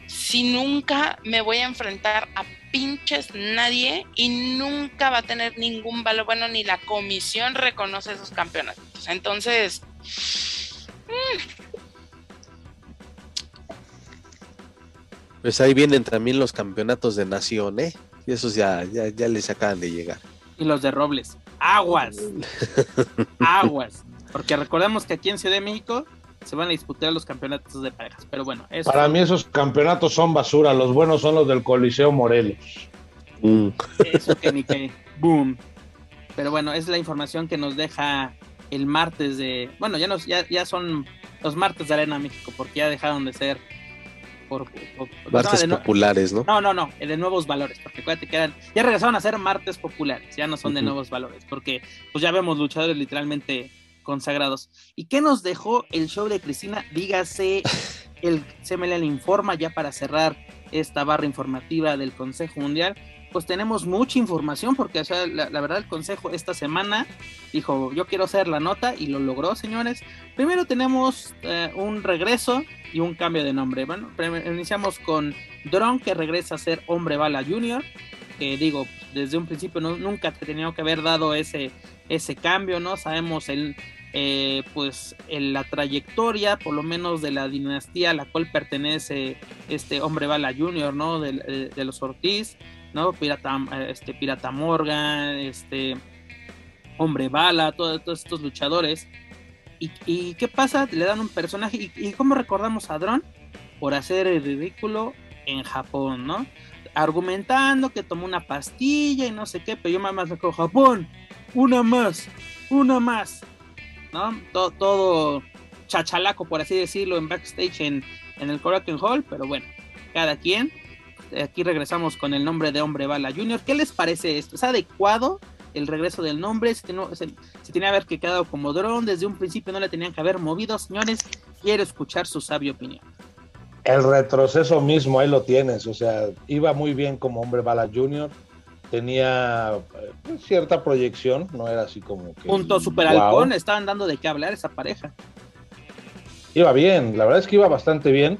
si nunca me voy a enfrentar a pinches nadie y nunca va a tener ningún valor, bueno, ni la comisión reconoce esos campeonatos. Entonces pues ahí vienen también los campeonatos de nación, y esos ya les acaban de llegar, y los de Robles, aguas, porque recordemos que aquí en Ciudad de México se van a disputar los campeonatos de parejas, pero bueno, eso... Para mí esos campeonatos son basura, los buenos son los del Coliseo Morelos. Eso que ni que, boom. Pero bueno, es la información que nos deja el martes de... Bueno, ya son los martes de Arena México, porque ya dejaron de ser... martes populares, ¿no? No, el de nuevos valores, porque acuérdate que eran... Ya regresaron a ser martes populares, ya no son de nuevos valores, porque pues ya vemos luchadores literalmente... consagrados. ¿Y qué nos dejó el show de Cristina? Dígase, el CMLL informa, ya para cerrar esta barra informativa del Consejo Mundial, pues tenemos mucha información, porque o sea, la verdad el Consejo esta semana dijo, yo quiero hacer la nota, y lo logró, señores. Primero tenemos un regreso y un cambio de nombre. Bueno, iniciamos con Drone, que regresa a ser Hombre Bala Junior, que digo, desde un principio nunca te tenía que haber dado ese cambio, ¿no? Sabemos la trayectoria, por lo menos de la dinastía a la cual pertenece este Hombre Bala Junior, ¿no? De los Ortiz, ¿no? Pirata Morgan, Hombre Bala, todos estos luchadores. ¿Y qué pasa? Le dan un personaje. ¿Y cómo recordamos a Drone? Por hacer el ridículo en Japón, ¿no? Argumentando que tomó una pastilla y no sé qué, pero yo más me cojo Japón, una más, ¿no? Todo chachalaco, por así decirlo, en backstage en el Korakuen Hall, pero bueno, cada quien. Aquí regresamos con el nombre de Hombre Bala Jr. ¿Qué les parece esto? ¿Es adecuado el regreso del nombre? Se tenía que haber quedado como Drone desde un principio, no le tenían que haber movido, señores. Quiero escuchar su sabia opinión. El retroceso mismo, ahí lo tienes, o sea, iba muy bien como Hombre Bala Jr., tenía cierta proyección, no era así como que... Junto a Super Halcón estaban dando de qué hablar esa pareja. Iba bien, la verdad es que iba bastante bien,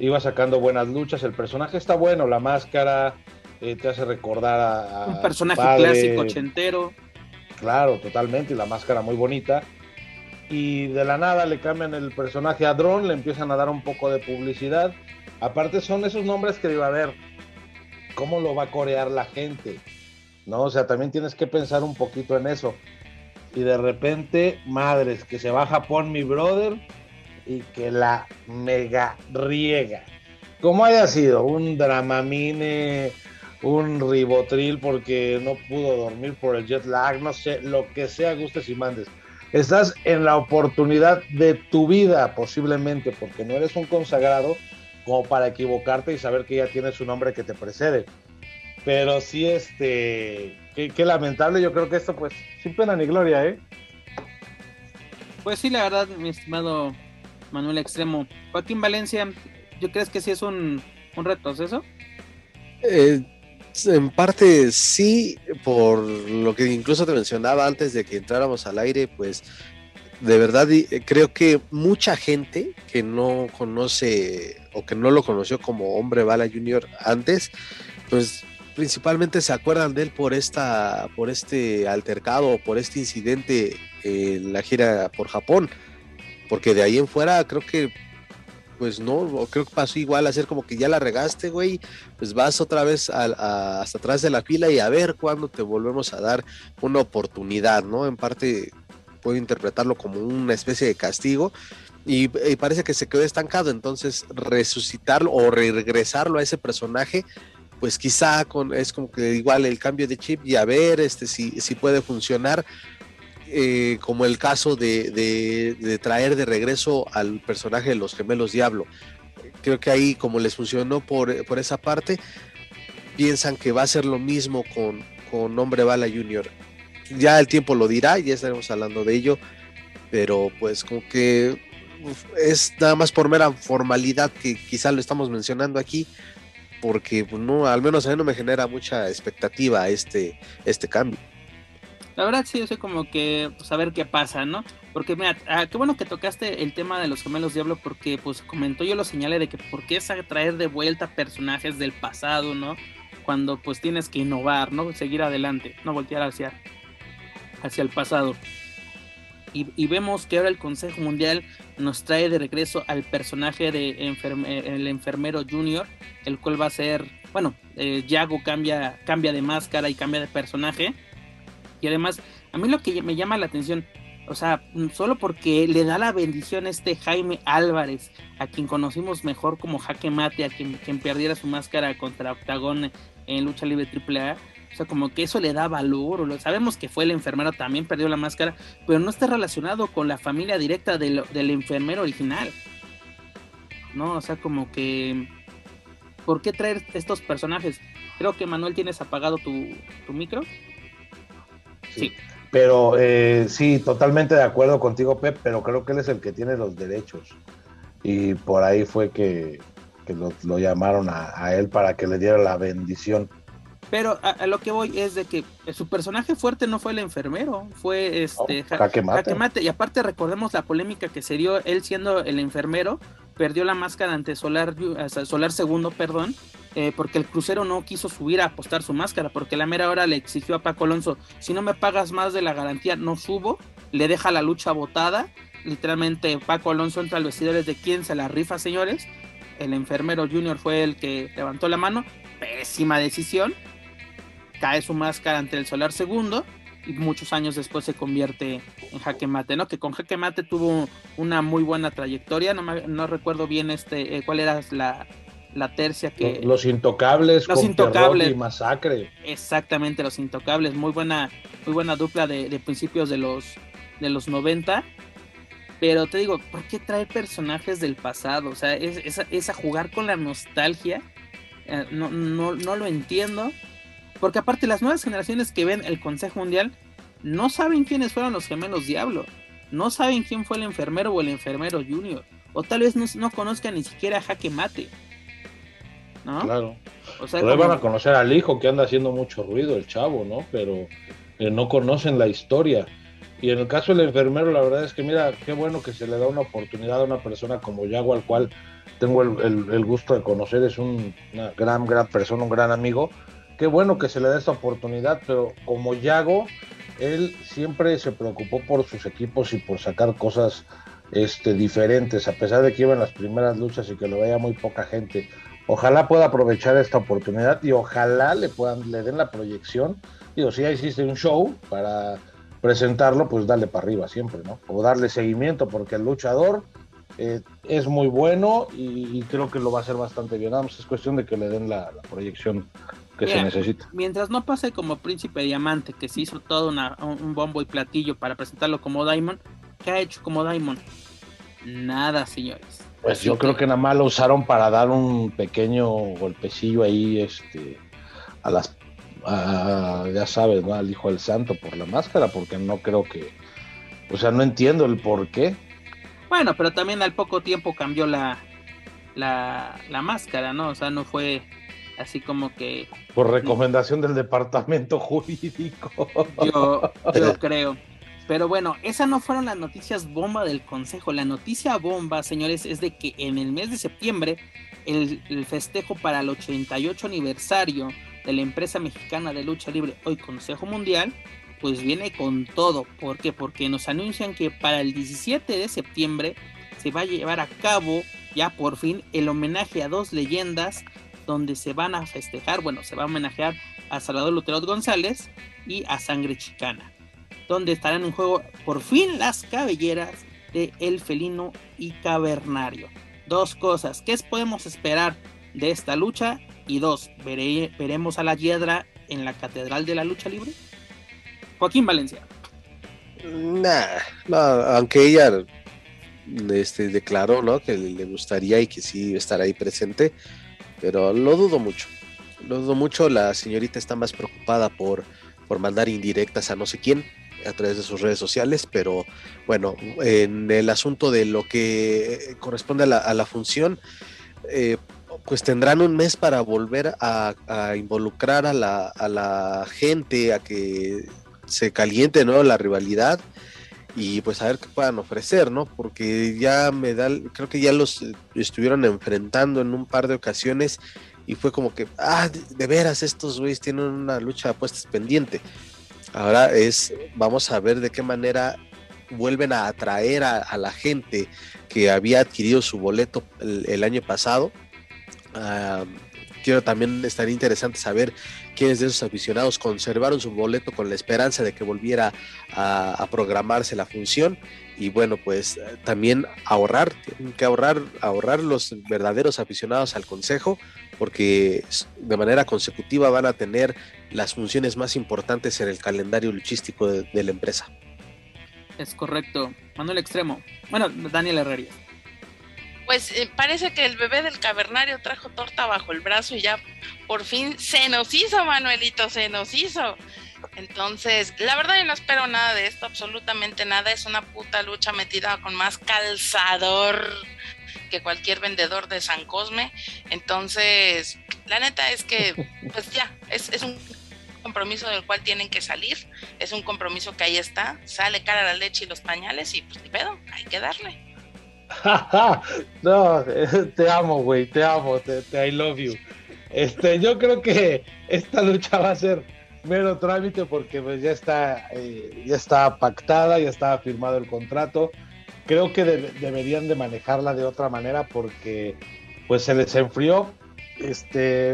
iba sacando buenas luchas, el personaje está bueno, la máscara te hace recordar a... Un personaje clásico, ochentero. Claro, totalmente, y la máscara muy bonita. Y de la nada le cambian el personaje a Drone, le empiezan a dar un poco de publicidad. Aparte son esos nombres que digo, a ver, ¿cómo lo va a corear la gente? ¿No? O sea, también tienes que pensar un poquito en eso. Y de repente, madres, que se va a Japón mi brother y que la mega riega. Como haya sido, un Dramamine, un Ribotril porque no pudo dormir por el jet lag, no sé, lo que sea, gustes y mandes. Estás en la oportunidad de tu vida, posiblemente, porque no eres un consagrado como para equivocarte y saber que ya tienes un nombre que te precede. Pero sí, qué lamentable. Yo creo que esto, pues, sin pena ni gloria, Pues sí, la verdad, mi estimado Manuel Extremo. Joaquín Valencia, ¿yo crees que sí es un retroceso? En parte sí, por lo que incluso te mencionaba antes de que entráramos al aire, pues de verdad creo que mucha gente que no conoce o que no lo conoció como Hombre Bala Junior antes, pues principalmente se acuerdan de él por este altercado, por este incidente en la gira por Japón, porque de ahí en fuera creo que pues no, creo que pasó igual a ser como que ya la regaste, güey, pues vas otra vez hasta atrás de la fila y a ver cuándo te volvemos a dar una oportunidad, ¿no? En parte puedo interpretarlo como una especie de castigo y parece que se quedó estancado, entonces resucitarlo o regresarlo a ese personaje, pues quizá es como que igual el cambio de chip y a ver si puede funcionar. Como el caso de traer de regreso al personaje de los Gemelos Diablo, creo que ahí como les funcionó por esa parte, piensan que va a ser lo mismo con Hombre Bala Jr. Ya el tiempo lo dirá, ya estaremos hablando de ello, pero pues como que es nada más por mera formalidad que quizá lo estamos mencionando aquí, porque no, al menos a mí no me genera mucha expectativa este cambio. La verdad sí, yo sé como que pues, a ver qué pasa, ¿no? Porque mira, qué bueno que tocaste el tema de los Gemelos Diablo, porque pues comentó, yo lo señalé, de que por qué es traer de vuelta personajes del pasado, ¿no? Cuando pues tienes que innovar, ¿no? Seguir adelante, no voltear hacia el pasado. Y vemos que ahora el Consejo Mundial nos trae de regreso al personaje de el enfermero Junior, el cual va a ser, bueno, Yago cambia de máscara y cambia de personaje. Y además, a mí lo que me llama la atención, o sea, solo porque le da la bendición Jaime Álvarez, a quien conocimos mejor como Jaque Mate, a quien perdiera su máscara contra Octagón en Lucha Libre AAA. O sea, como que eso le da valor. Sabemos que fue el enfermero, también perdió la máscara, pero no está relacionado con la familia directa del enfermero original, ¿no? O sea, como que, ¿por qué traer estos personajes? Creo que, Manuel, tienes apagado tu micro. Sí. Pero sí, totalmente de acuerdo contigo, Pep, pero creo que él es el que tiene los derechos. Y por ahí fue que lo llamaron a él para que le diera la bendición. Pero a lo que voy es de que su personaje fuerte no fue el enfermero, fue Jaque Mate. Y aparte recordemos la polémica que se dio él siendo el enfermero, perdió la máscara ante Solar Segundo, porque el crucero no quiso subir a apostar su máscara, porque la mera hora le exigió a Paco Alonso, si no me pagas más de la garantía no subo, le deja la lucha botada, literalmente Paco Alonso entra al vestidor, es de quién se la rifa, señores. El enfermero Junior fue el que levantó la mano, pésima decisión, cae su máscara ante el Solar Segundo y muchos años después se convierte en Jaque Mate, ¿no? Que con Jaque Mate tuvo una muy buena trayectoria, no recuerdo bien cuál era la tercia que... Los Intocables, los con Intocables y Masacre. Exactamente, Los Intocables, muy buena dupla de principios de los 90, pero te digo, ¿por qué traer personajes del pasado? O sea, es a jugar con la nostalgia, no lo entiendo. Porque aparte las nuevas generaciones que ven el Consejo Mundial no saben quiénes fueron los Gemelos Diablo, no saben quién fue el enfermero o el enfermero Junior, o tal vez no conozcan ni siquiera a Jaque Mate, ¿no? Claro, o sea, pero van a conocer al hijo que anda haciendo mucho ruido, el chavo, ¿no? Pero no conocen la historia. Y en el caso del enfermero, la verdad es que mira, qué bueno que se le da una oportunidad a una persona como Yago, al cual tengo el gusto de conocer, es una gran persona, un gran amigo. Qué bueno que se le da esta oportunidad, pero como Yago, él siempre se preocupó por sus equipos y por sacar cosas diferentes, a pesar de que iban las primeras luchas y que lo veía muy poca gente. Ojalá pueda aprovechar esta oportunidad y ojalá le den la proyección. Digo, si ya hiciste un show para presentarlo, pues darle para arriba siempre, ¿no? O darle seguimiento, porque el luchador es muy bueno y creo que lo va a hacer bastante bien. Vamos, es cuestión de que le den la proyección que se necesita. Mientras no pase como Príncipe Diamante, que se hizo todo un bombo y platillo para presentarlo como Diamond, ¿qué ha hecho como Diamond? Nada, señores. Pues yo creo que nada más lo usaron para dar un pequeño golpecillo ahí, ya sabes, ¿no? Al hijo del santo por la máscara, porque no creo que, o sea, no entiendo el por qué. Bueno, pero también al poco tiempo cambió la máscara, ¿no? O sea, no fue así como que... Por recomendación del departamento jurídico. Yo creo. Pero bueno, esas no fueron las noticias bomba del Consejo. La noticia bomba, señores, es de que en el mes de septiembre el festejo para el 88 aniversario de la empresa mexicana de lucha libre, hoy Consejo Mundial, pues viene con todo. ¿Por qué? Porque nos anuncian que para el 17 de septiembre se va a llevar a cabo ya por fin el homenaje a dos leyendas, donde se van a festejar, bueno, se va a homenajear a Salvador Luterot González y a Sangre Chicana, donde estarán en juego por fin las cabelleras de El Felino y Cavernario. Dos cosas, ¿qué podemos esperar de esta lucha? Y dos, ¿veremos a la Hiedra en la Catedral de la Lucha Libre? Joaquín Valencia. No, aunque ella declaró, ¿no?, que le gustaría y que sí estará ahí presente, pero lo dudo mucho. La señorita está más preocupada por mandar indirectas a no sé quién a través de sus redes sociales, pero bueno, en el asunto de lo que corresponde a la función, pues tendrán un mes para volver a involucrar a la gente, a que se caliente de nuevo la rivalidad y pues a ver qué puedan ofrecer, ¿no? Porque ya creo que ya los estuvieron enfrentando en un par de ocasiones y fue como que, de veras, estos güeyes tienen una lucha de apuestas pendiente. Ahora vamos a ver de qué manera vuelven a atraer a la gente que había adquirido su boleto el año pasado. Quiero también estar interesante saber quiénes de esos aficionados conservaron su boleto con la esperanza de que volviera a programarse la función. Y bueno, pues también ahorrar los verdaderos aficionados al consejo, porque de manera consecutiva van a tener las funciones más importantes en el calendario luchístico de la empresa. Es correcto. Manuel Extremo. Bueno, Daniel Herrería. Pues parece que el bebé del Cavernario trajo torta bajo el brazo y ya por fin se nos hizo, Manuelito, se nos hizo. Entonces, la verdad yo no espero nada de esto, absolutamente nada. Es una puta lucha metida con más calzador que cualquier vendedor de San Cosme. Entonces, la neta es que, pues ya, es un compromiso del cual tienen que salir. Es un compromiso que ahí está. Sale cara la leche y los pañales y pues ni pedo, hay que darle. No, te amo, güey, te amo, I love you. Yo creo que esta lucha va a ser mero trámite porque pues ya está pactada, ya está firmado el contrato. Creo que deberían de manejarla de otra manera porque pues se les enfrió.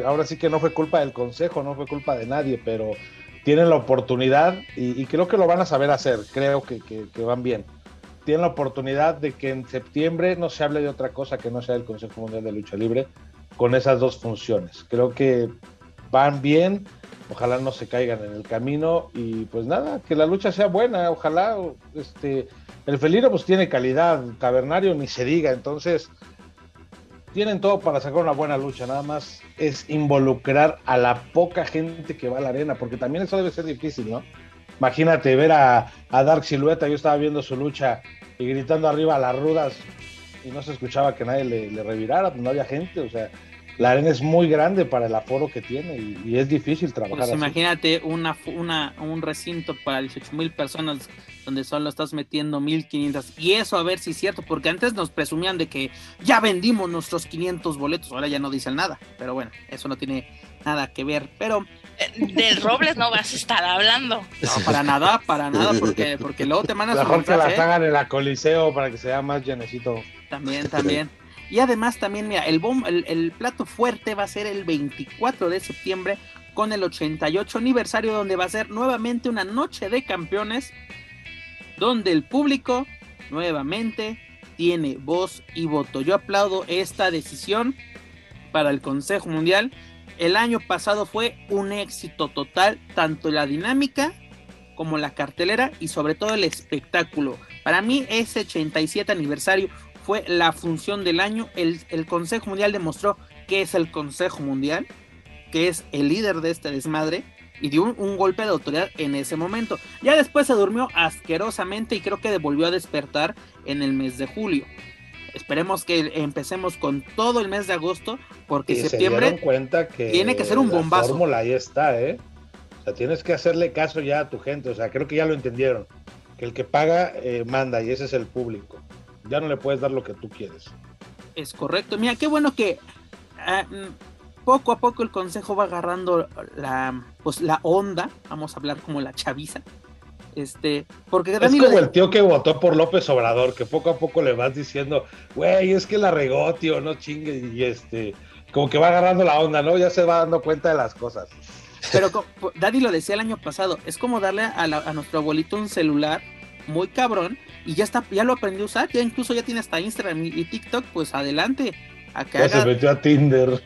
Ahora sí que no fue culpa del consejo, no fue culpa de nadie, pero tienen la oportunidad y creo que lo van a saber hacer. Creo que van bien. Tienen la oportunidad de que en septiembre no se hable de otra cosa que no sea el Consejo Mundial de Lucha Libre con esas dos funciones. Creo que van bien, ojalá no se caigan en el camino y pues nada, que la lucha sea buena, ojalá. El felino pues tiene calidad, el Cavernario ni se diga, entonces tienen todo para sacar una buena lucha, nada más es involucrar a la poca gente que va a la arena, porque también eso debe ser difícil, ¿no? Imagínate ver a Dark Silueta, yo estaba viendo su lucha y gritando arriba a las rudas y no se escuchaba que nadie le revirara, pues no había gente, o sea, la arena es muy grande para el aforo que tiene y es difícil trabajar pues así. Imagínate un recinto para 18,000 personas donde solo estás metiendo 1,500 y eso a ver si es cierto, porque antes nos presumían de que ya vendimos nuestros 500 boletos, ahora ya no dicen nada, pero bueno, eso no tiene nada que ver, pero... Del Robles no vas a estar hablando. No, para nada, porque luego te mandas a mejor que la hagan en la Coliseo para que sea más llenecito. También. Y además también, mira, el plato fuerte va a ser el 24 de septiembre con el 88 aniversario, donde va a ser nuevamente una noche de campeones, donde el público nuevamente tiene voz y voto. Yo aplaudo esta decisión para el Consejo Mundial. El año pasado fue un éxito total, tanto la dinámica como la cartelera y sobre todo el espectáculo. Para mí ese 87 aniversario fue la función del año. El Consejo Mundial demostró que es el Consejo Mundial, que es el líder de este desmadre y dio un golpe de autoridad en ese momento. Ya después se durmió asquerosamente y creo que volvió a despertar en el mes de julio. Esperemos que empecemos con todo el mes de agosto, porque septiembre se dieron cuenta que tiene que ser un bombazo. La fórmula ahí está, ¿eh? O sea, tienes que hacerle caso ya a tu gente. O sea, creo que ya lo entendieron. Que el que paga manda y ese es el público. Ya no le puedes dar lo que tú quieres. Es correcto. Mira, qué bueno que poco a poco el consejo va agarrando la onda. Vamos a hablar como la chaviza. Porque es como el tío que votó por López Obrador, que poco a poco le vas diciendo, güey, es que la regó, tío, no chingue, y como que va agarrando la onda, ¿no? Ya se va dando cuenta de las cosas. Pero Daddy lo decía el año pasado, es como darle a nuestro abuelito un celular muy cabrón, y ya lo aprendió a usar, ya incluso ya tiene hasta Instagram y TikTok, pues adelante. Se metió a Tinder.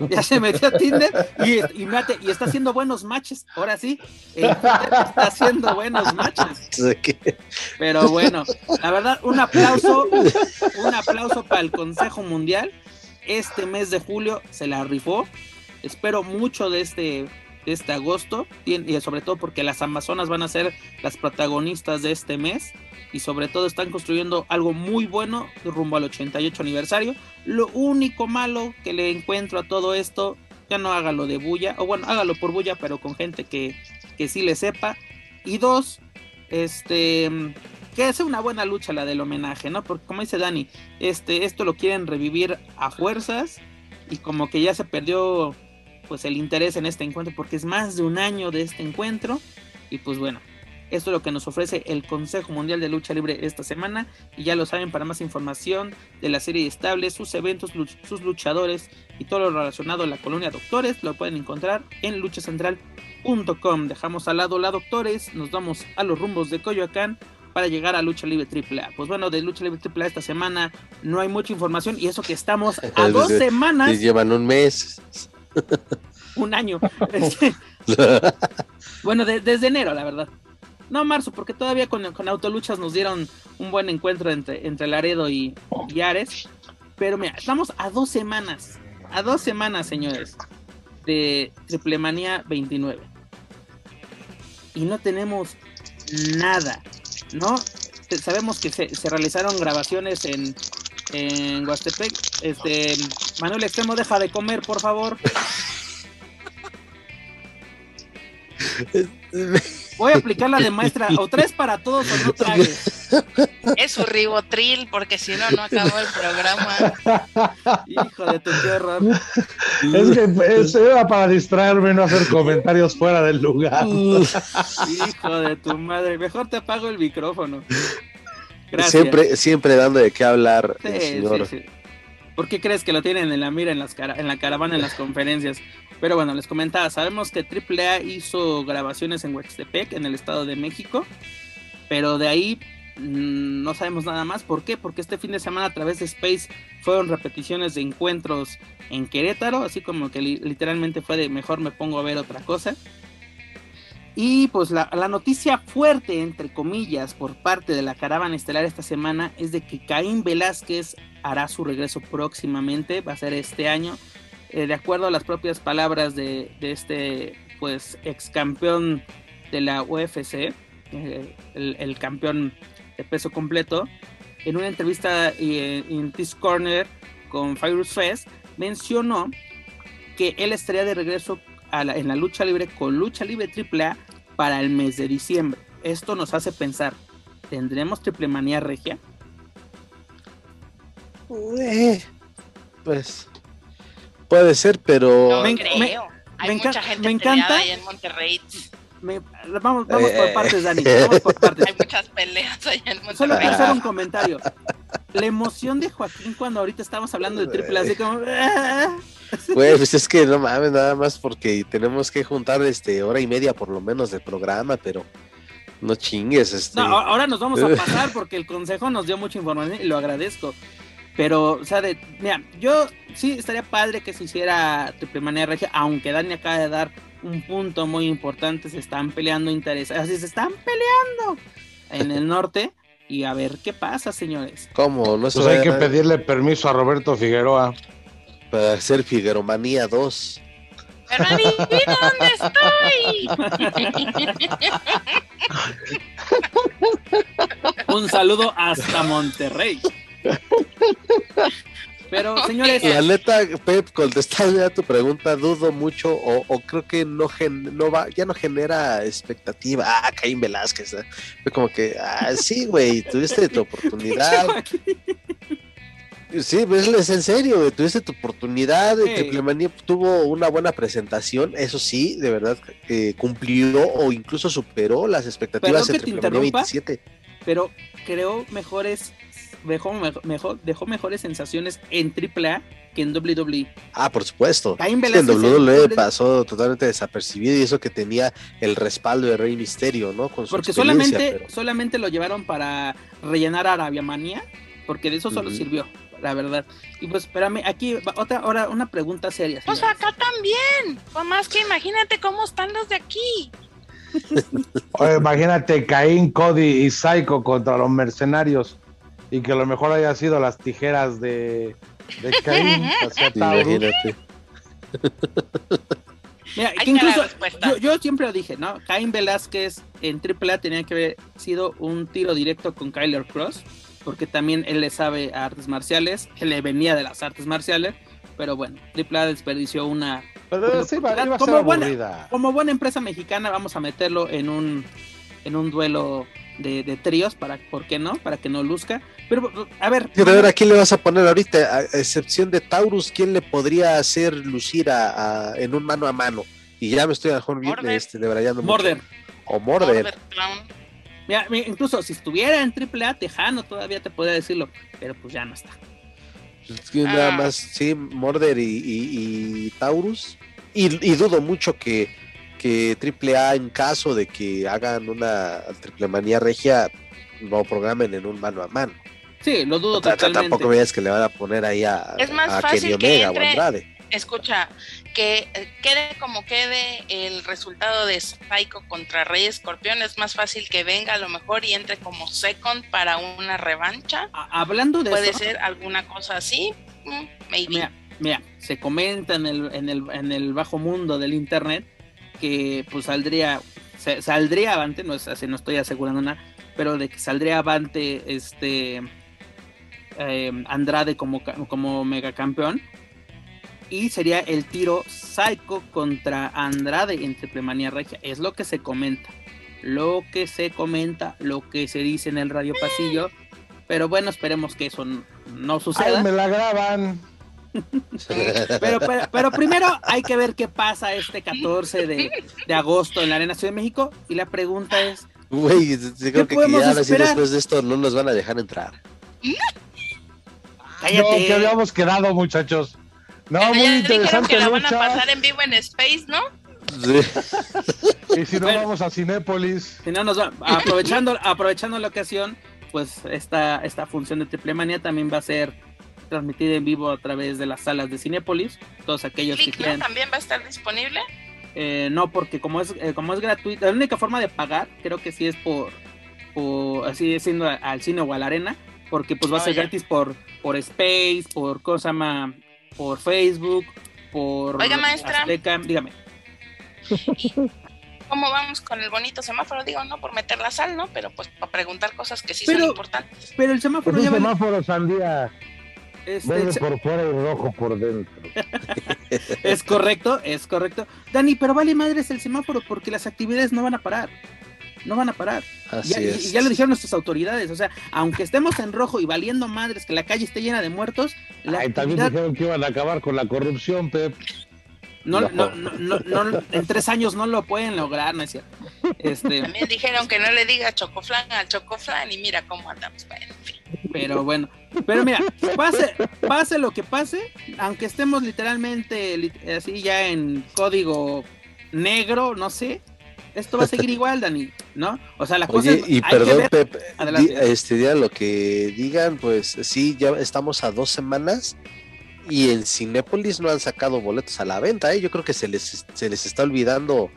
Y está haciendo buenos matches. Ahora sí, está haciendo buenos matches. Pero bueno, la verdad, un aplauso para el Consejo Mundial. Este mes de julio se la rifó. Espero mucho de este este agosto, y sobre todo porque las Amazonas van a ser las protagonistas de este mes, y sobre todo están construyendo algo muy bueno rumbo al 88 aniversario. Lo único malo que le encuentro a todo esto, ya no hágalo de Buya, o bueno, hágalo por Buya, pero con gente que sí le sepa. Y dos, que es una buena lucha la del homenaje, ¿no? Porque como dice Dani, esto lo quieren revivir a fuerzas, y como que ya se perdió pues el interés en este encuentro, porque es más de un año de este encuentro. Y pues bueno, esto es lo que nos ofrece el Consejo Mundial de Lucha Libre esta semana. Y ya lo saben, para más información de la serie estable, sus eventos, sus luchadores y todo lo relacionado a la colonia Doctores, lo pueden encontrar en LuchaCentral.com. Dejamos al lado la Doctores, nos vamos a los rumbos de Coyoacán para llegar a Lucha Libre AAA. Pues bueno, de Lucha Libre AAA esta semana no hay mucha información, y eso que estamos a 2 semanas. Les llevan un mes. Un año. Bueno, desde enero, la verdad. No, marzo, porque todavía con Autoluchas nos dieron un buen encuentro entre Laredo y Ares. Pero mira, estamos a 2 semanas. A 2 semanas, señores, de Triplemanía 29. Y no tenemos nada, ¿no? Sabemos que se realizaron grabaciones en Huastepec. Manuel Extremo, deja de comer, por favor. Voy a aplicar la de maestra, o tres para todos o no tragues. Es su ribotril, porque si no, no acabó el programa. Hijo de tu tierra. Es que era para distraerme, no hacer comentarios fuera del lugar. Hijo de tu madre, mejor te apago el micrófono. Gracias. Siempre dando de qué hablar, sí, el señor. Sí, sí. ¿Por qué crees que lo tienen en la mira, en la caravana, en las conferencias? Pero bueno, les comentaba, sabemos que AAA hizo grabaciones en Huastepec, en el Estado de México, pero de ahí no sabemos nada más. ¿Por qué? Porque este fin de semana a través de Space fueron repeticiones de encuentros en Querétaro, así como que literalmente fue de mejor me pongo a ver otra cosa. Y pues la noticia fuerte, entre comillas, por parte de la caravana estelar esta semana es de que Caín Velázquez hará su regreso próximamente, va a ser este año. De acuerdo a las propias palabras de pues ex campeón de la UFC, el campeón de peso completo, en una entrevista en This Corner con Fighters Fest, mencionó que él estaría de regreso en la lucha libre con Lucha Libre AAA para el mes de diciembre. Esto nos hace pensar, ¿tendremos Triplemanía regia? Pues puede ser, pero no creo. Hay mucha gente peleada ahí en Monterrey. Vamos por partes, Dani. Vamos por partes. Hay muchas peleas allá en Monterrey. Solo quiero hacer un comentario. La emoción de Joaquín cuando ahorita estamos hablando de AAA, así como... Güey, pues es que no mames, nada más porque tenemos que juntar hora y media por lo menos de programa, pero no chingues. No, ahora nos vamos a pasar porque el consejo nos dio mucha información y lo agradezco. Pero, o sea, mira, yo sí estaría padre que se hiciera Triplemanía regia, aunque Dani acaba de dar un punto muy importante, se están peleando intereses, así se están peleando en el norte, y a ver qué pasa, señores. ¿Cómo? No se pues hay que pedirle permiso a Roberto Figueroa para hacer Figueromanía 2. Pero adivina dónde estoy. Un saludo hasta Monterrey. Pero señores, la neta, Pep, contestando a tu pregunta, dudo mucho o creo que no genera expectativa. Caín Velázquez, como que sí, güey, tuviste tu oportunidad. Sí, pues es en serio, güey, tuviste tu oportunidad. Sí. Triplemanía tuvo una buena presentación, eso sí, de verdad cumplió o incluso superó las expectativas de Triplemanía 27. Pero creo dejó mejores sensaciones en AAA que en WWE. Por supuesto. En WWE pasó totalmente desapercibido, y eso que tenía el respaldo de Rey Misterio, ¿no? Con su porque solamente lo llevaron para rellenar a Arabia Manía, porque de eso solo sirvió, la verdad. Y pues espérame, aquí ahora una pregunta seria. Pues acá también, o más que imagínate cómo están los de aquí. Oye, imagínate Caín, Cody y Psycho contra los mercenarios. Y que a lo mejor haya sido las tijeras de Caín. Hacia Taurus. Mira, que incluso yo siempre lo dije, ¿no? Caín Velázquez en AAA tenía que haber sido un tiro directo con Kyler Cross, porque también él le sabe a artes marciales, él le venía de las artes marciales, pero bueno, AAA desperdició una... Pero sí, iba a ser aburrida. Como buena empresa mexicana vamos a meterlo en un duelo de tríos, ¿por qué no? Para que no luzca. Pero, a ver... Sí, a ver, ¿a quién le vas a poner ahorita? A excepción de Taurus, ¿quién le podría hacer lucir en un mano a mano? Y ya me estoy debrayando mucho. Murder. Mira, incluso si estuviera en AAA, Tejano todavía te podría decirlo, pero pues ya no está. Es que nada más, sí, Murder y Taurus. Y dudo mucho que AAA, en caso de que hagan una Triplemanía regia, no programen en un mano a mano. Sí, lo dudo totalmente. Tampoco veas que le van a poner ahí a Kenny Omega o Andrade. Escucha, que quede como quede el resultado de Psycho contra Rey Escorpión, es más fácil que venga a lo mejor y entre como second para una revancha. Hablando de puede eso, ser alguna cosa así, maybe. Mira, se comenta en el bajo mundo del internet que pues saldría avante, no estoy asegurando nada, pero de que saldría avante Andrade como megacampeón. Y sería el tiro Psycho contra Andrade en Triplemanía regia. Es lo que se comenta. Lo que se dice en el radio pasillo. Pero bueno, esperemos que eso no suceda. ¡Ay, me la graban! pero primero hay que ver qué pasa este 14 de agosto en la Arena Ciudad de México. Y la pregunta es... Güey, creo que ya después de esto no nos van a dejar entrar. ¡Cállate! No, que habíamos quedado, muchachos. No, pero muy interesante. Que la van a pasar en vivo en Space, ¿no? Sí. Y si no, bueno, vamos a Cinépolis. Si no nos va, aprovechando la ocasión, pues esta función de Triplemanía también va a ser transmitida en vivo a través de las salas de Cinépolis. Todos aquellos que quieran. ¿También va a estar disponible? No, porque como es gratuito, la única forma de pagar, creo que sí es por así siendo al cine o a la arena, porque pues va a ser gratis por Space, por Cosama, por Facebook, por... Oiga, maestra, Azteca, dígame. ¿Cómo vamos con el bonito semáforo? Digo, no por meter la sal, ¿no? Pero pues para preguntar cosas que sí son importantes. Pero el semáforo... Pues ya el semáforo sandía. Verde por fuera y rojo por dentro. Es correcto. Dani, pero vale madres el semáforo porque las actividades no van a parar. Así es. Y ya lo dijeron nuestras autoridades, o sea, aunque estemos en rojo y valiendo madres que la calle esté llena de muertos, también dijeron que iban a acabar con la corrupción, Pep. No, en 3 años no lo pueden lograr, no es cierto. También dijeron que no le diga chocoflan al chocoflan y mira cómo andamos. Pero bueno, pero mira, pase lo que pase, aunque estemos literalmente así ya en código negro, no sé, esto va a seguir igual, Dani, ¿no? O sea, la cosa... Oye, y perdón, Pep, día lo que digan, pues sí, ya estamos a 2 semanas y en Cinépolis no han sacado boletos a la venta, ¿eh? Yo creo que se les está olvidando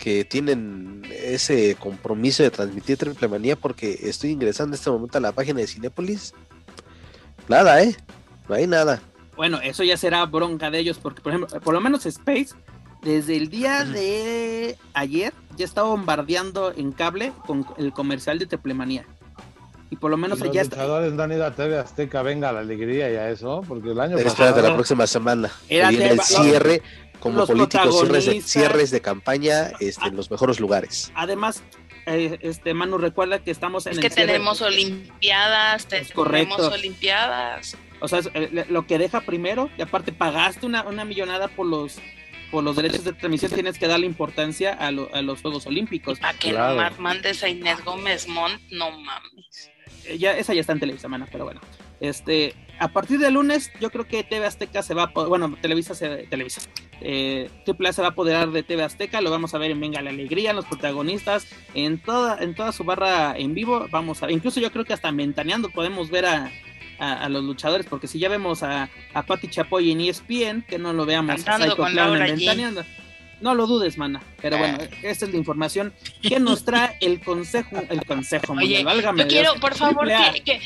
que tienen ese compromiso de transmitir Triplemanía, porque estoy ingresando en este momento a la página de Cinépolis. Nada, no hay nada. Bueno, eso ya será bronca de ellos, porque por ejemplo, por lo menos Space... Desde el día de ayer ya estaba bombardeando en cable con el comercial de Triplemanía. Y por lo menos y allá los luchadores no han ido a TV Azteca, venga la alegría y a eso, porque el año pasado... Espérate la próxima semana. Viene el cierre, como políticos, cierres de campaña en los mejores lugares. Además, Manu, recuerda que estamos en el... Es que tenemos olimpiadas, O sea, lo que deja primero, y aparte pagaste una millonada por los derechos de transmisión, tienes que darle importancia a los Juegos Olímpicos. Para que no mandes a Inés Gómez Montt, no mames. Esa ya está en Televisa, mana, pero bueno. A partir de lunes, yo creo que TV Azteca se va a... Bueno, Televisa. AAA se va a apoderar de TV Azteca, lo vamos a ver en Venga la Alegría, en los protagonistas, en toda su barra en vivo, vamos a... Incluso yo creo que hasta Ventaneando podemos ver a los luchadores, porque si ya vemos a Pati Chapoy en ESPN, que no lo veamos a Psycho Clown en Ventaneando. No lo dudes, mana. Pero bueno, esta es la información que nos trae el Consejo. El Consejo Mundial. Válgame. Yo quiero, Dios, por favor, que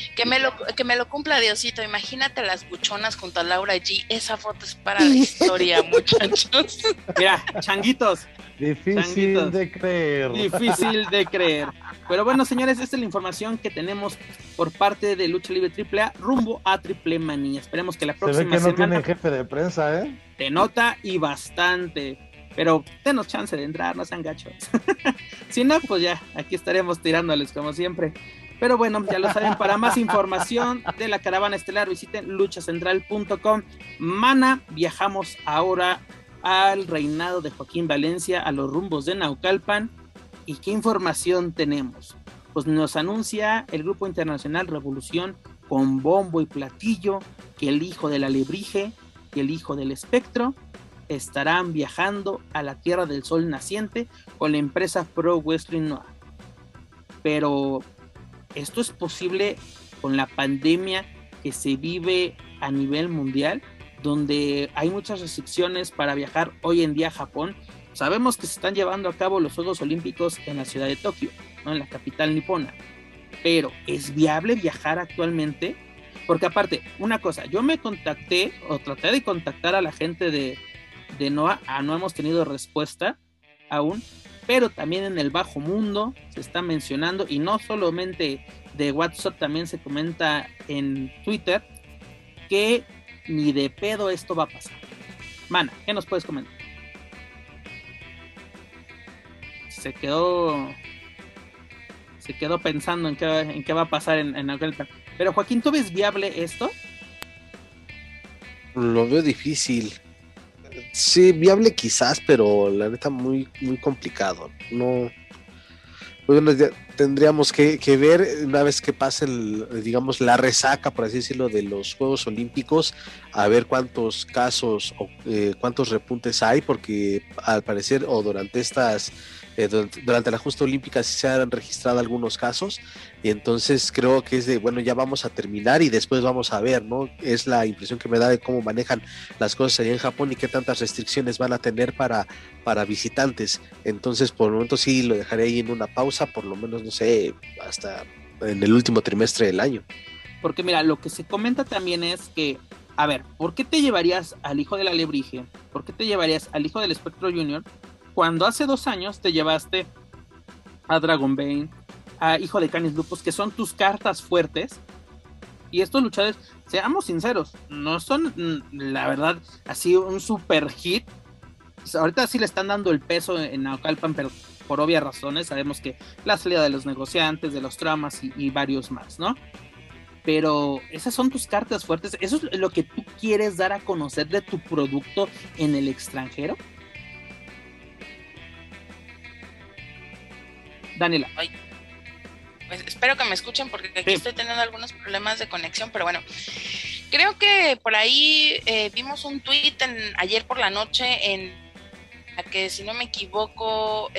me lo cumpla Diosito. Imagínate las buchonas junto a Laura G. Esa foto es para la historia, muchachos. Mira, changuitos. Difícil de creer. Difícil de creer. Pero bueno, señores, esta es la información que tenemos por parte de Lucha Libre AAA rumbo a Triplemanía. Esperemos que la próxima semana... Se ve que no tiene jefe de prensa, ¿eh? Te nota y bastante. Pero denos chance de entrar, no sean gachos. Si no, pues ya, aquí estaremos tirándoles como siempre. Pero bueno, ya lo saben, para más información de la caravana estelar, visiten LuchaCentral.com. Mana, viajamos ahora al reinado de Joaquín Valencia, a los rumbos de Naucalpan. ¿Y qué información tenemos? Pues nos anuncia el Grupo Internacional Revolución con bombo y platillo que el hijo del alebrije y el hijo del espectro estarán viajando a la Tierra del Sol Naciente con la empresa Pro Wrestling Noir. Pero ¿esto es posible con la pandemia que se vive a nivel mundial, donde hay muchas restricciones para viajar hoy en día a Japón? Sabemos que se están llevando a cabo los Juegos Olímpicos en la ciudad de Tokio, ¿no? En la capital nipona. Pero ¿es viable viajar actualmente? Porque aparte, una cosa, yo me contacté o traté de contactar a la gente de NOAH, no hemos tenido respuesta aún, pero también en el bajo mundo se está mencionando, y no solamente de WhatsApp, también se comenta en Twitter, que ni de pedo esto va a pasar. Mana, ¿qué nos puedes comentar? Se quedó pensando en qué va a pasar en aquel... Pero Joaquín, ¿tú ves viable esto? Lo veo difícil. Sí, viable quizás, pero la neta muy, muy complicado. No, bueno, ya tendríamos que ver una vez que pase digamos la resaca, por así decirlo, de los Juegos Olímpicos, a ver cuántos casos o cuántos repuntes hay, porque al parecer o durante estas... durante la justa olímpica sí se han registrado algunos casos, y entonces creo que es de, bueno, ya vamos a terminar y después vamos a ver, ¿no? Es la impresión que me da de cómo manejan las cosas allá en Japón y qué tantas restricciones van a tener para visitantes. Entonces, por el momento sí lo dejaré ahí en una pausa, por lo menos, no sé, hasta en el último trimestre del año. Porque mira, lo que se comenta también es que, a ver, ¿por qué te llevarías al hijo del alebrije? ¿Por qué te llevarías al hijo del espectro junior? Cuando hace 2 años te llevaste a Dragon Bane, a Hijo de Canis Lupus, que son tus cartas fuertes, y estos luchadores, seamos sinceros, no son, la verdad, así un super hit. Ahorita sí le están dando el peso en Naucalpan, pero por obvias razones, sabemos que la salida de los negociantes, de los tramas y varios más, ¿no? Pero esas son tus cartas fuertes, ¿eso es lo que tú quieres dar a conocer de tu producto en el extranjero? Daniela. Ay, pues espero que me escuchen porque aquí estoy teniendo algunos problemas de conexión, pero bueno, creo que por ahí vimos un tuit ayer por la noche en la que, si no me equivoco,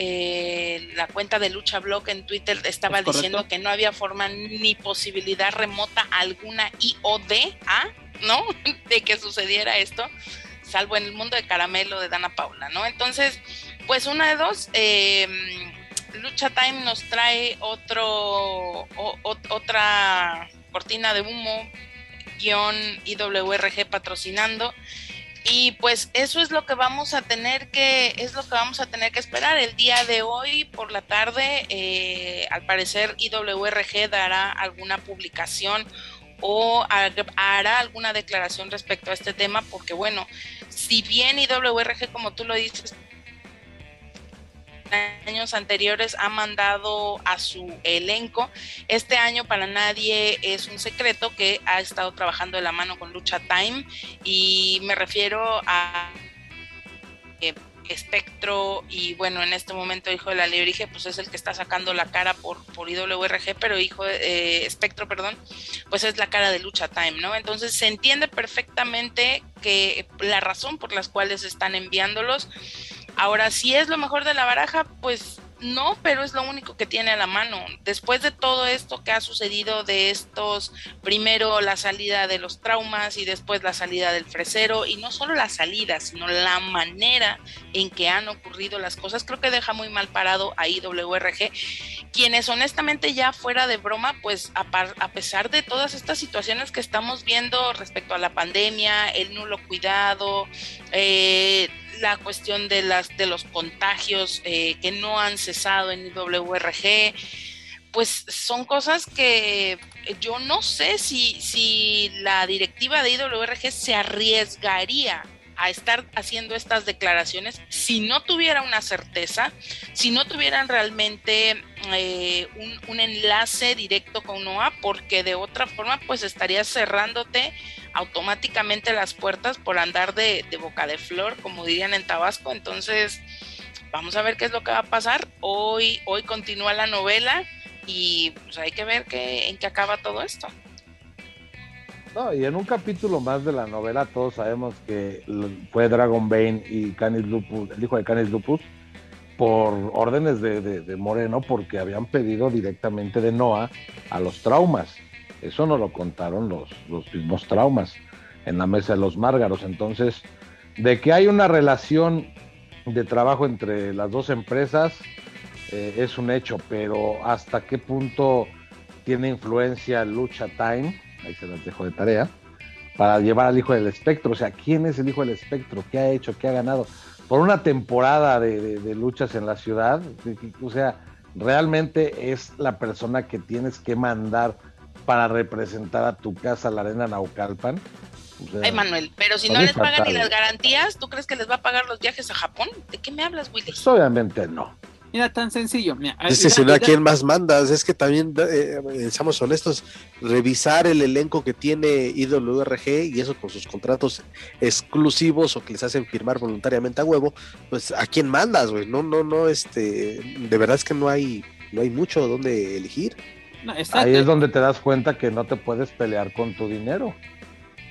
la cuenta de Lucha Blog en Twitter estaba diciendo que no había forma ni posibilidad remota alguna ¿no? de que sucediera esto, salvo en el mundo de caramelo de Dana Paula, ¿no? Entonces, pues una de dos... Lucha Time nos trae otra cortina de humo /IWRG patrocinando, y pues eso es lo que vamos a tener que esperar el día de hoy por la tarde. Al parecer IWRG dará alguna publicación o hará alguna declaración respecto a este tema, porque bueno, si bien IWRG, como tú lo dices, años anteriores ha mandado a su elenco, este año para nadie es un secreto que ha estado trabajando de la mano con Lucha Time, y me refiero a Espectro, y bueno, en este momento Hijo de la Alebrije pues es el que está sacando la cara por IWRG, pero Espectro, perdón, pues es la cara de Lucha Time, ¿no? Entonces se entiende perfectamente que la razón por las cuales están enviándolos. Ahora, si es lo mejor de la baraja, pues No, pero es lo único que tiene a la mano. Después de todo esto que ha sucedido de estos, primero la salida de los traumas y después la salida del fresero, y no solo la salida, sino la manera en que han ocurrido las cosas, creo que deja muy mal parado a IWRG, quienes honestamente ya fuera de broma, pues a pesar de todas estas situaciones que estamos viendo respecto a la pandemia, el nulo cuidado, la cuestión de los contagios que no han cesado en IWRG, pues son cosas que yo no sé si la directiva de IWRG se arriesgaría a estar haciendo estas declaraciones si no tuviera una certeza, si no tuvieran realmente un enlace directo con NOAH, porque de otra forma pues estarías cerrándote automáticamente las puertas por andar de boca de flor, como dirían en Tabasco. Entonces vamos a ver qué es lo que va a pasar. Hoy continúa la novela y pues hay que ver en qué acaba todo esto. No, y en un capítulo más de la novela todos sabemos que fue Dragon Bane y Canis Lupus, el hijo de Canis Lupus, por órdenes de Moreno, porque habían pedido directamente de NOAH a los traumas. Eso nos lo contaron los mismos traumas en la mesa de los Márgaros. Entonces, de que hay una relación de trabajo entre las dos empresas es un hecho, pero hasta qué punto tiene influencia Lucha Time, ahí se las dejo de tarea, para llevar al hijo del espectro. O sea, ¿quién es el hijo del espectro? ¿Qué ha hecho? ¿Qué ha ganado? Por una temporada de luchas en la ciudad, o sea, realmente es la persona que tienes que mandar para representar a tu casa, la Arena Naucalpan. O sea, ay, Manuel, pero si no les pagan ni las garantías, ¿tú crees que les va a pagar los viajes a Japón? ¿De qué me hablas, Willy? Pues obviamente no. Mira, tan sencillo. Mira, si no, ¿a quién más mandas? Es que también, seamos honestos, revisar el elenco que tiene IWRG y eso con sus contratos exclusivos o que les hacen firmar voluntariamente a huevo, pues ¿a quién mandas, güey? No, de verdad es que no hay mucho donde elegir. No, ahí es donde te das cuenta que no te puedes pelear con tu dinero.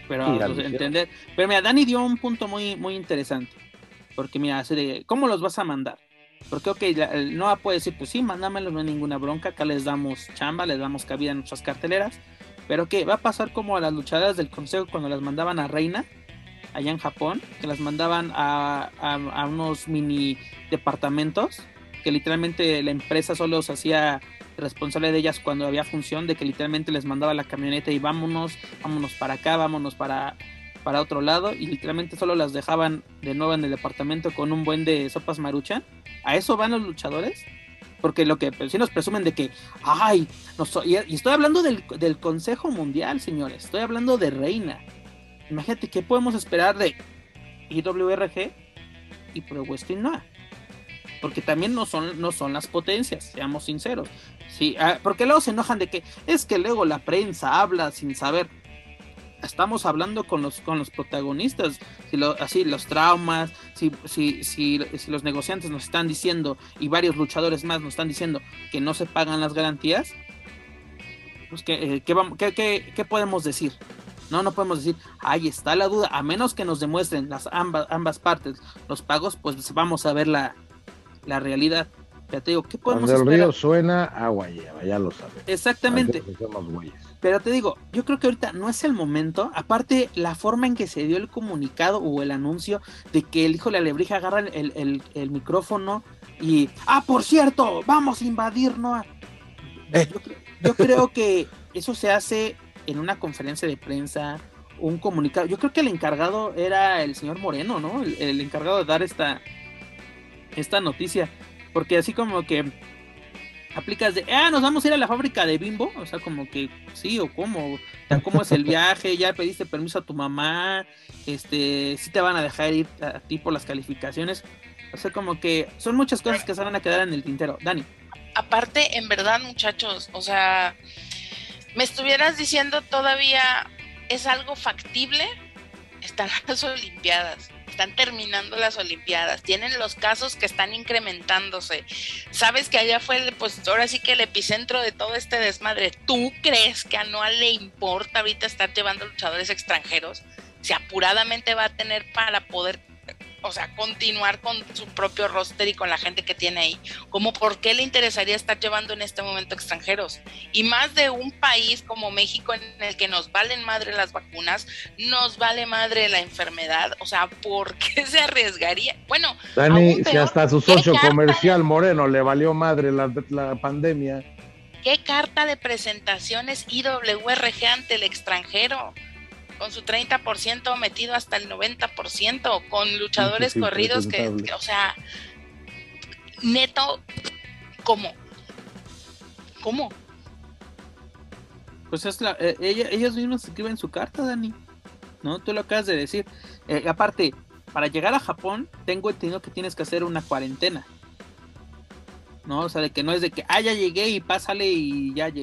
Pero, entender. Pero mira, Dani dio un punto muy, muy interesante, porque mira, ¿cómo los vas a mandar? Porque ok, el NOAH puede decir, pues sí, mándamelos, no hay ninguna bronca, acá les damos chamba, les damos cabida en nuestras carteleras, pero que va a pasar como a las luchadoras del consejo cuando las mandaban a Reina, allá en Japón, que las mandaban a unos mini departamentos, que literalmente la empresa solo se hacía responsable de ellas cuando había función, de que literalmente les mandaba la camioneta y vámonos para acá, vámonos para otro lado, y literalmente solo las dejaban de nuevo en el departamento con un buen de sopas Maruchan. ¿A eso van los luchadores? Porque lo que sí nos presumen de que, y estoy hablando del Consejo Mundial, señores, estoy hablando de Reina. Imagínate, ¿qué podemos esperar de IWRG y Pro Wrestling NOAH? Porque también no son las potencias, seamos sinceros. Sí, porque luego se enojan de que es que luego la prensa habla sin saber. Estamos hablando con los protagonistas, los traumas, si los negociantes nos están diciendo y varios luchadores más nos están diciendo que no se pagan las garantías, pues ¿qué podemos decir? No podemos decir, ahí está la duda, a menos que nos demuestren las ambas partes, los pagos, pues vamos a ver la realidad. Ya te digo, ¿qué podemos esperar? Cuando el río suena, agua lleva, ya lo sabes. Exactamente. Pero te digo, yo creo que ahorita no es el momento. Aparte, la forma en que se dio el comunicado o el anuncio de que el hijo de la Lebrija agarra el micrófono y... ¡Ah, por cierto! ¡Vamos a invadir NOAH! Yo creo que eso se hace en una conferencia de prensa, un comunicado. Yo creo que el encargado era el señor Moreno, ¿no? El encargado de dar esta noticia. Porque así como que aplicas de, nos vamos a ir a la fábrica de Bimbo, o sea, como que sí o cómo, cómo es el viaje, ya pediste permiso a tu mamá, sí te van a dejar ir a ti por las calificaciones, o sea, como que son muchas cosas que se van a quedar en el tintero, Dani. Aparte, en verdad, muchachos, o sea, me estuvieras diciendo todavía, ¿es algo factible? Están las Olimpiadas. Están terminando las Olimpiadas, tienen los casos que están incrementándose. Sabes que allá fue ahora sí que el epicentro de todo este desmadre. ¿Tú crees que a NOAH le importa ahorita estar llevando luchadores extranjeros? Si apuradamente va a tener para poder o sea, continuar con su propio roster y con la gente que tiene ahí, como por qué le interesaría estar llevando en este momento extranjeros, y más de un país como México en el que nos valen madre las vacunas, nos vale madre la enfermedad, o sea, ¿por qué se arriesgaría? Bueno, Dani, peor, si hasta su socio comercial Moreno le valió madre la pandemia. ¿Qué carta de presentaciones IWRG ante el extranjero? Con su 30% metido hasta el 90%, con luchadores sí, corridos que, o sea, neto, ¿cómo? Pues es ellos mismos escriben su carta, Dani, ¿no? Tú lo acabas de decir. Aparte, para llegar a Japón, tengo entendido que tienes que hacer una cuarentena, ¿no? O sea, de que no es de que, ya llegué y pásale y ya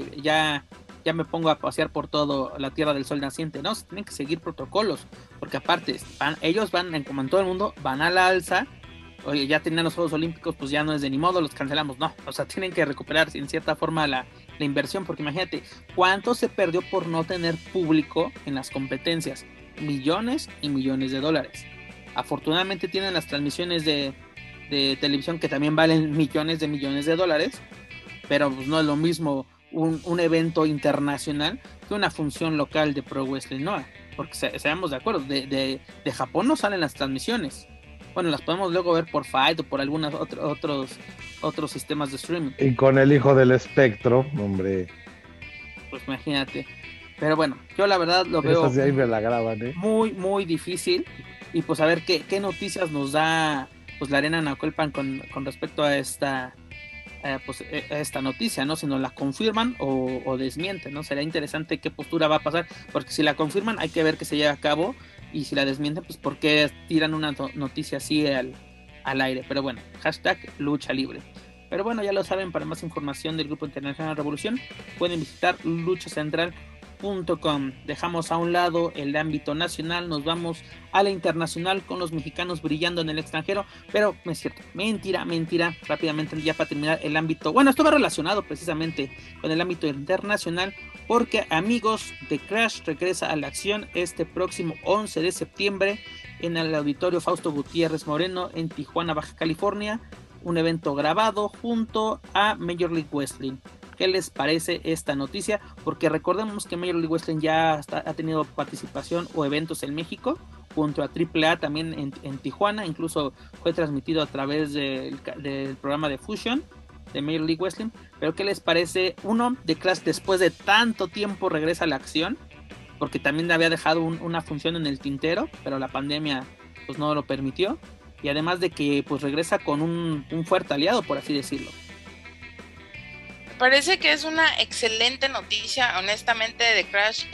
me pongo a pasear por toda la tierra del sol naciente, no, se tienen que seguir protocolos, porque aparte ellos van, como en todo el mundo, van a la alza. Oye, ya tenían los Juegos Olímpicos, pues ya no es de ni modo, los cancelamos, no, o sea, tienen que recuperar en cierta forma la inversión, porque imagínate, ¿cuánto se perdió por no tener público en las competencias? Millones y millones de dólares. Afortunadamente tienen las transmisiones de televisión que también valen millones de dólares, pero pues no es lo mismo un evento internacional que una función local de Pro Wrestling Noah, porque seamos de acuerdo, de Japón no salen las transmisiones, bueno, las podemos luego ver por Fight o por algunos otros sistemas de streaming, y con el hijo del espectro, hombre, pues imagínate. Pero bueno, yo la verdad lo veo sí, ahí me la graban, muy muy difícil. Y pues a ver qué noticias nos da pues la Arena Naucalpan con respecto a esta noticia, ¿no? Si nos la confirman o desmienten, ¿no? Será interesante qué postura va a pasar, porque si la confirman hay que ver que se lleva a cabo, y si la desmienten, pues por qué tiran una noticia así al aire. Pero bueno, #luchalibre. Pero bueno, ya lo saben, para más información del Grupo Internacional Revolución pueden visitar LuchaCentral.com. Dejamos a un lado el ámbito nacional, nos vamos a la internacional con los mexicanos brillando en el extranjero, pero no es cierto, mentira, rápidamente ya para terminar el ámbito, bueno, esto va relacionado precisamente con el ámbito internacional, porque amigos de Crash regresa a la acción este próximo 11 de septiembre en el Auditorio Fausto Gutiérrez Moreno en Tijuana, Baja California, un evento grabado junto a Major League Wrestling. ¿Qué les parece esta noticia? Porque recordemos que Major League Wrestling ya ha tenido participación o eventos en México, junto a AAA también en Tijuana, incluso fue transmitido a través del programa de Fusion de Major League Wrestling. Pero ¿qué les parece? Uno, The Clash después de tanto tiempo regresa a la acción, porque también había dejado una función en el tintero, pero la pandemia pues no lo permitió, y además de que pues regresa con un fuerte aliado, por así decirlo. Parece que es una excelente noticia, honestamente. De Crash,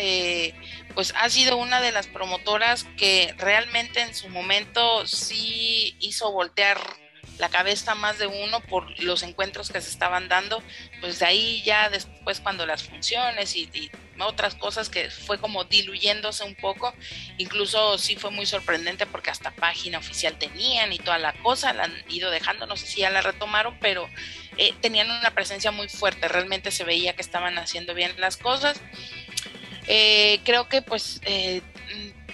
pues ha sido una de las promotoras que realmente en su momento sí hizo voltear la cabeza más de uno por los encuentros que se estaban dando, pues de ahí ya después cuando las funciones y otras cosas que fue como diluyéndose un poco, incluso sí fue muy sorprendente porque hasta página oficial tenían y toda la cosa, la han ido dejando, no sé si ya la retomaron, pero tenían una presencia muy fuerte, realmente se veía que estaban haciendo bien las cosas. Creo que pues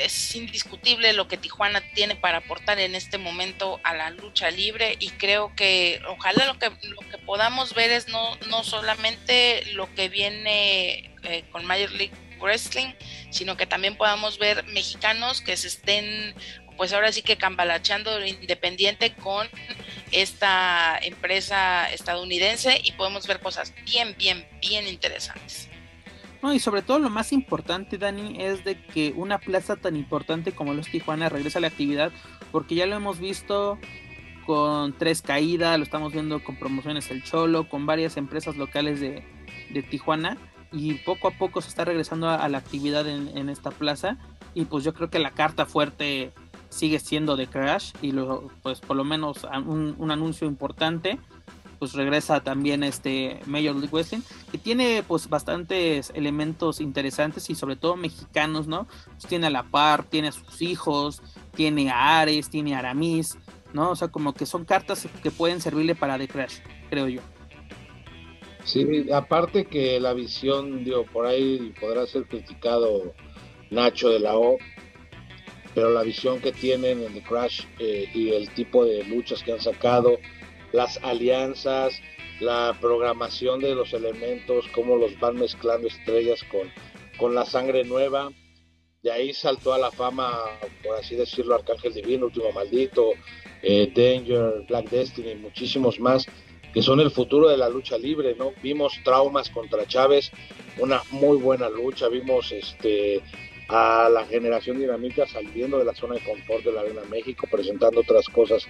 es indiscutible lo que Tijuana tiene para aportar en este momento a la lucha libre, y creo que ojalá lo que podamos ver es no solamente lo que viene con Major League Wrestling, sino que también podamos ver mexicanos que se estén pues ahora sí que cambalacheando lo independiente con esta empresa estadounidense, y podemos ver cosas bien interesantes. No, y sobre todo lo más importante, Dani, es de que una plaza tan importante como los Tijuana regresa a la actividad, porque ya lo hemos visto con Tres Caídas, lo estamos viendo con Promociones El Cholo, con varias empresas locales de Tijuana, y poco a poco se está regresando a la actividad en esta plaza, y pues yo creo que la carta fuerte sigue siendo de Crash, y pues por lo menos un anuncio importante. Pues regresa también Major League Wrestling, que tiene pues bastantes elementos interesantes y sobre todo mexicanos, ¿no? Pues tiene a La Par, tiene a sus hijos, tiene a Ares, tiene a Aramis, ¿no? O sea, como que son cartas que pueden servirle para The Crash, creo yo. Sí, aparte que la visión, digo, por ahí podrá ser criticado Nacho de la O, pero la visión que tienen en The Crash y el tipo de luchas que han sacado, las alianzas, la programación de los elementos, cómo los van mezclando estrellas con la sangre nueva. De ahí saltó a la fama, por así decirlo, Arcángel Divino, Último Maldito, Danger, Black Destiny y muchísimos más, que son el futuro de la lucha libre, ¿no? Vimos Traumas contra Chávez, una muy buena lucha, vimos a la generación dinamita saliendo de la zona de confort de la Arena México, presentando otras cosas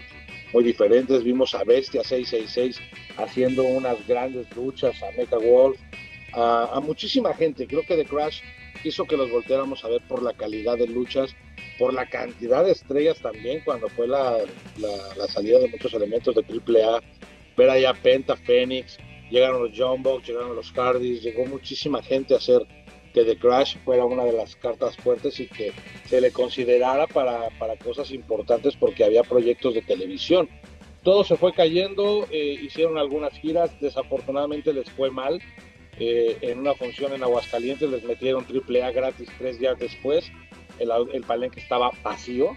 muy diferentes, vimos a Bestia 666 haciendo unas grandes luchas, a Mega Wolf, a muchísima gente. Creo que The Crash hizo que los volteáramos a ver por la calidad de luchas, por la cantidad de estrellas también, cuando fue la salida de muchos elementos de AAA, ver allá Penta, Fénix, llegaron los John Box, llegaron los Cardis, llegó muchísima gente a hacer que The Crash fuera una de las cartas fuertes y que se le considerara para cosas importantes, porque había proyectos de televisión. Todo se fue cayendo, hicieron algunas giras, desafortunadamente les fue mal. En una función en Aguascalientes les metieron AAA gratis 3 días después. El palenque estaba vacío,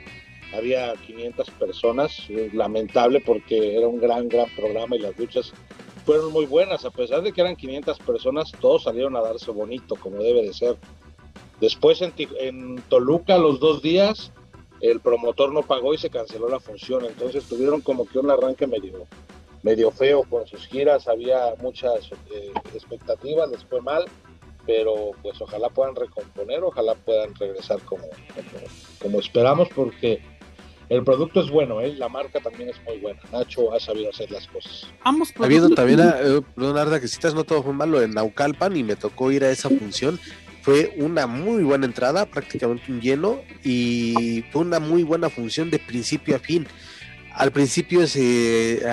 había 500 personas, lamentable porque era un gran programa y las luchas fueron muy buenas, a pesar de que eran 500 personas, todos salieron a darse bonito, como debe de ser. Después en Toluca, los 2 días, el promotor no pagó y se canceló la función, entonces tuvieron como que un arranque medio feo con sus giras, había muchas expectativas, les fue mal, pero pues ojalá puedan recomponer, ojalá puedan regresar como esperamos, porque el producto es bueno, la marca también es muy buena. Nacho ha sabido hacer las cosas. Ha habido también, Leonardo, que citas, no todo fue malo, en Naucalpan, y me tocó ir a esa función. Fue una muy buena entrada, prácticamente un lleno, y fue una muy buena función de principio a fin. Al principio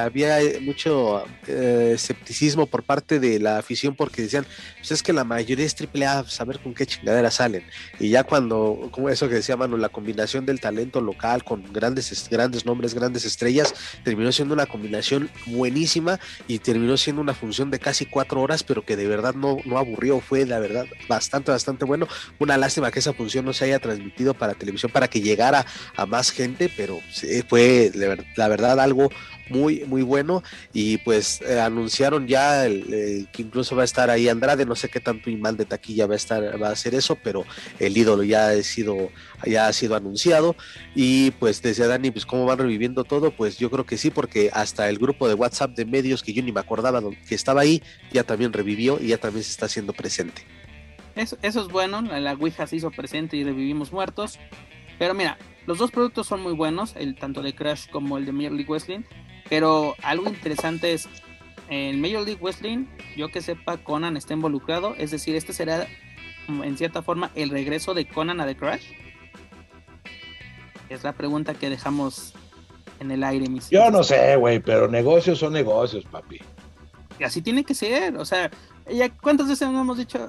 había mucho escepticismo por parte de la afición, porque decían, pues es que la mayoría es AAA, saber con qué chingadera salen. Y ya cuando, como eso que decía Manu, la combinación del talento local con grandes nombres, grandes estrellas, terminó siendo una combinación buenísima y terminó siendo una función de casi 4 horas, pero que de verdad no aburrió, fue la verdad bastante bueno. Una lástima que esa función no se haya transmitido para televisión para que llegara a más gente, pero fue de verdad. La verdad, algo muy bueno. Y pues anunciaron ya que incluso va a estar ahí Andrade, no sé qué tanto imán de taquilla va a ser eso, pero el ídolo ya ha sido anunciado. Y pues decía Dani, pues cómo van reviviendo todo, pues yo creo que sí, porque hasta el grupo de WhatsApp de medios, que yo ni me acordaba que estaba ahí, ya también revivió y ya también se está haciendo presente. Eso es bueno, la Ouija se hizo presente y revivimos muertos. Pero mira, los dos productos son muy buenos, tanto de Crash como el de Major League Wrestling, pero algo interesante es, el Major League Wrestling, yo que sepa, Conan está involucrado, es decir, este será, en cierta forma, el regreso de Conan a The Crash. Es la pregunta que dejamos en el aire, mis hijos. Yo no sé, güey, pero negocios son negocios, papi. Y así tiene que ser, o sea, ¿cuántas veces hemos dicho,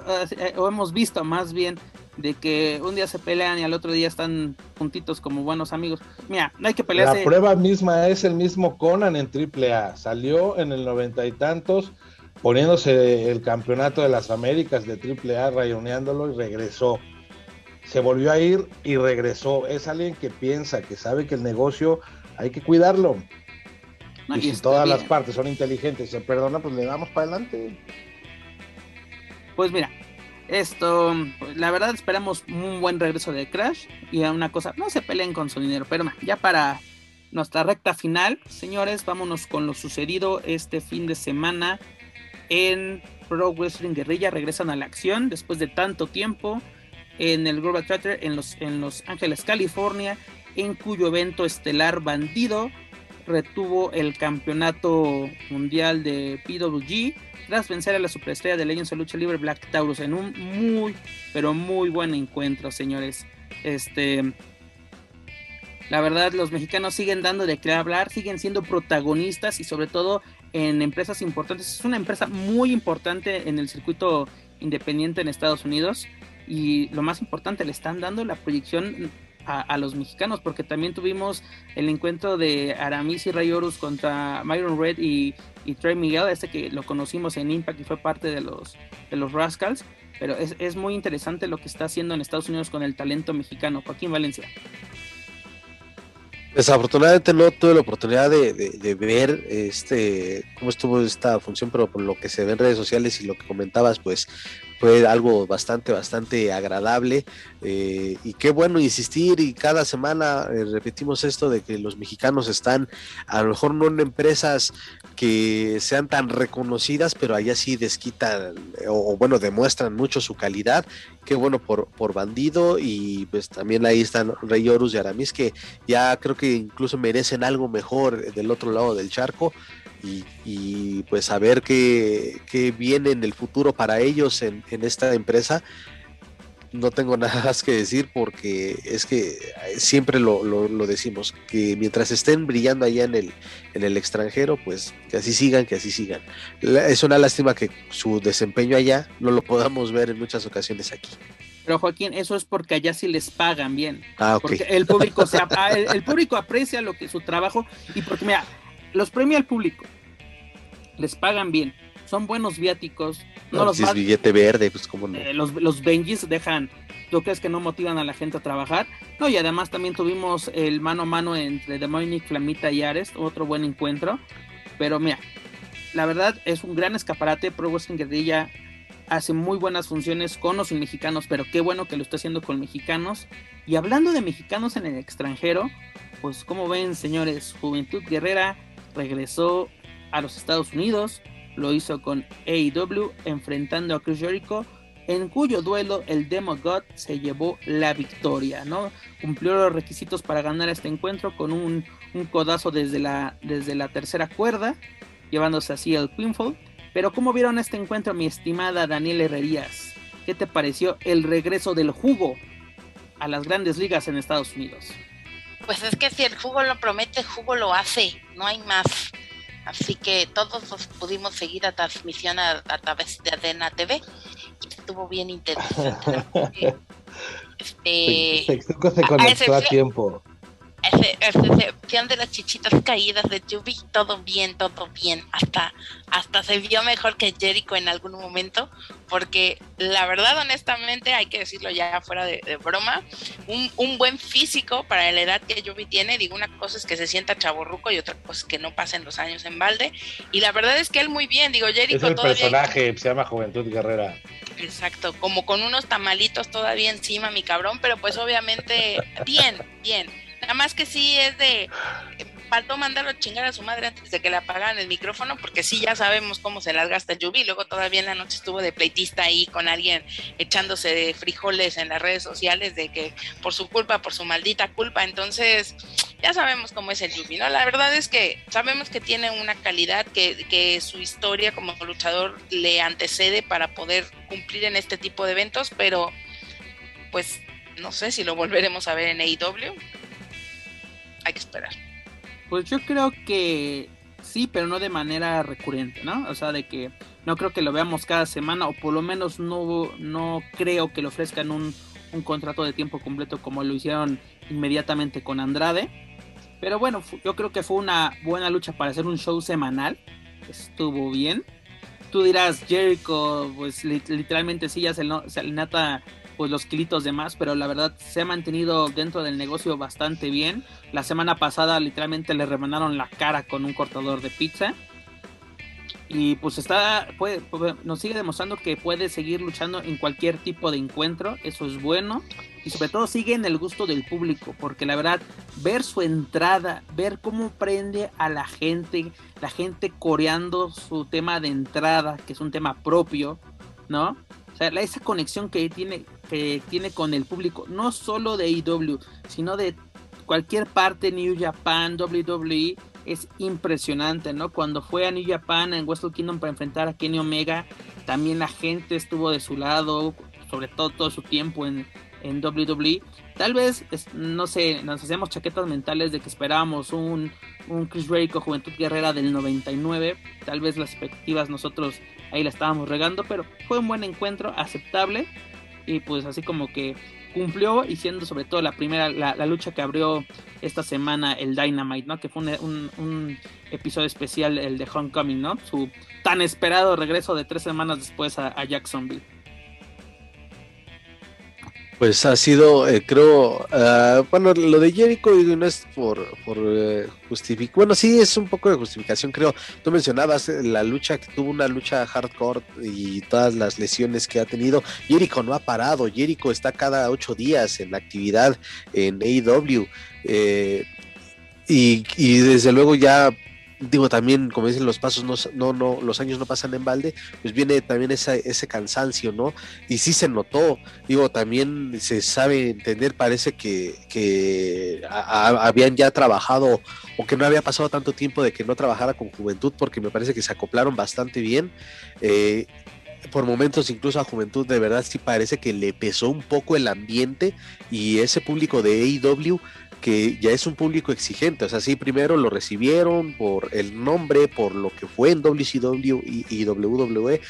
o hemos visto más bien, de que un día se pelean y al otro día están juntitos como buenos amigos? Mira, no hay que pelearse. La prueba misma es el mismo Conan en AAA. Salió en el 90 y tantos poniéndose el campeonato de las Américas de AAA, rayoneándolo, y regresó. Se volvió a ir y regresó. Es alguien que piensa, que sabe que el negocio hay que cuidarlo. No, y si todas bien. Las partes son inteligentes y se perdonan, pues le damos para adelante. Pues mira, esto, la verdad, esperamos un buen regreso de Crash. Y una cosa, no se peleen con su dinero. Pero ya para nuestra recta final, señores, vámonos con lo sucedido este fin de semana en Pro Wrestling Guerrilla. Regresan a la acción después de tanto tiempo en el Global Theater en Los Ángeles, California, en cuyo evento estelar Bandido retuvo el campeonato mundial de PWG tras vencer a la superestrella de Legends de Lucha Libre, Black Taurus, en un muy buen encuentro, señores. La verdad, los mexicanos siguen dando de qué hablar, siguen siendo protagonistas y sobre todo en empresas importantes. Es una empresa muy importante en el circuito independiente en Estados Unidos, y lo más importante, le están dando la proyección a los mexicanos, porque también tuvimos el encuentro de Aramis y Rey Horus contra Myron Red y Trey Miguel, que lo conocimos en Impact y fue parte de los Rascals, pero es muy interesante lo que está haciendo en Estados Unidos con el talento mexicano. Joaquín Valencia. Desafortunadamente no tuve la oportunidad de ver cómo estuvo esta función, pero por lo que se ve en redes sociales y lo que comentabas, pues fue algo bastante agradable, y qué bueno insistir, y cada semana repetimos esto de que los mexicanos están, a lo mejor no en empresas que sean tan reconocidas, pero allá sí desquitan, o bueno, demuestran mucho su calidad. Qué bueno por Bandido, y pues también ahí están Rey Horus y Aramis, que ya creo que incluso merecen algo mejor del otro lado del charco. Y pues a ver qué viene en el futuro para ellos en esta empresa. No tengo nada más que decir, porque es que siempre lo decimos, que mientras estén brillando allá en el extranjero, pues que así sigan. Es una lástima que su desempeño allá no lo podamos ver en muchas ocasiones aquí. Pero Joaquín, eso es porque allá sí les pagan bien. Ah, okay. Porque el público, el público aprecia lo que su trabajo, y porque mira, los premia al público, les pagan bien, son buenos viáticos, no los si es billete verde, pues cómo no. Los Benjis dejan, ¿tú crees que no motivan a la gente a trabajar? No, y además también tuvimos el mano a mano entre Demonic, Flamita y Ares, otro buen encuentro. Pero mira, la verdad es un gran escaparate. Pro Wrestling Guerrilla hace muy buenas funciones con los mexicanos, pero qué bueno que lo está haciendo con mexicanos. Y hablando de mexicanos en el extranjero, pues como ven, señores, Juventud Guerrera regresó a los Estados Unidos, lo hizo con AEW, enfrentando a Chris Jericho, en cuyo duelo el Demogod se llevó la victoria, ¿no? Cumplió los requisitos para ganar este encuentro con un codazo desde la tercera cuerda, llevándose así el pinfall. Pero ¿cómo vieron este encuentro, mi estimada Daniel Herrerías? ¿Qué te pareció el regreso del jugo a las grandes ligas en Estados Unidos? Pues es que si el jugo lo promete, el jugo lo hace, no hay más. Así que todos nos pudimos seguir la transmisión a través de Arena TV, y estuvo bien interesante. Sextuco se conectó a tiempo. Excepción de las chichitas caídas de Yubi, todo bien, hasta se vio mejor que Jericho en algún momento, porque la verdad, honestamente, hay que decirlo ya fuera de broma, un buen físico para la edad que Yubi tiene. Digo, una cosa es que se sienta chavorruco y otra cosa es que no pasen los años en balde, y la verdad es que él muy bien, digo, Jericho es el personaje, se llama Juventud Guerrera. Exacto, como con unos tamalitos todavía encima, mi cabrón, pero pues obviamente, bien. Nada más que sí es de... faltó mandarlo a chingar a su madre antes de que le apagaran el micrófono, porque sí, ya sabemos cómo se las gasta Yubi. Luego todavía en la noche estuvo de pleitista ahí con alguien, echándose de frijoles en las redes sociales de que por su culpa, por su maldita culpa. Entonces ya sabemos cómo es el Yubi, ¿no? La verdad es que sabemos que tiene una calidad que su historia como luchador le antecede para poder cumplir en este tipo de eventos, pero pues no sé si lo volveremos a ver en AEW. Hay que esperar. Pues yo creo que sí, pero no de manera recurrente, ¿no? O sea, de que no creo que lo veamos cada semana, o por lo menos no creo que le ofrezcan un contrato de tiempo completo como lo hicieron inmediatamente con Andrade. Pero bueno, yo creo que fue una buena lucha para hacer un show semanal. Estuvo bien. Tú dirás, Jericho, pues literalmente sí, ya se le nata pues los kilitos de más, pero la verdad se ha mantenido dentro del negocio bastante bien. La semana pasada literalmente le remanaron la cara con un cortador de pizza, y pues nos sigue demostrando que puede seguir luchando en cualquier tipo de encuentro. Eso es bueno, y sobre todo sigue en el gusto del público, porque la verdad, ver su entrada, ver cómo prende a la gente coreando su tema de entrada, que es un tema propio, ¿no? O sea, esa conexión que tiene con el público, no solo de AEW, sino de cualquier parte, New Japan, WWE, es impresionante, ¿no? Cuando fue a New Japan, en Wrestle Kingdom, para enfrentar a Kenny Omega, también la gente estuvo de su lado, sobre todo su tiempo en WWE. Tal vez, no sé, nos hacemos chaquetas mentales de que esperábamos un Chris Jericho Juventud Guerrera del 99, tal vez las expectativas nosotros ahí la estábamos regando, pero fue un buen encuentro, aceptable, y pues así como que cumplió, y siendo sobre todo la primera, la lucha que abrió esta semana el Dynamite, ¿no? Que fue un episodio especial, el de Homecoming, ¿no? Su tan esperado regreso de 3 semanas después a Jacksonville. pues ha sido, creo, bueno, lo de Jericho no es por justificar, bueno, sí es un poco de justificación, creo. Tú mencionabas la lucha, que tuvo una lucha hardcore y todas las lesiones que ha tenido. Jericho no ha parado, Jericho está cada 8 días en actividad en AEW, y desde luego ya, digo, también, como dicen, los pasos no, los años no pasan en balde, pues viene también ese cansancio, ¿no? Y sí se notó, digo, también se sabe entender, parece que habían ya trabajado, o que no había pasado tanto tiempo de que no trabajara con Juventud, porque me parece que se acoplaron bastante bien, por momentos incluso a Juventud de verdad sí parece que le pesó un poco el ambiente, y ese público de AEW, que ya es un público exigente, o sea, sí, primero lo recibieron por el nombre, por lo que fue en WCW y WWE,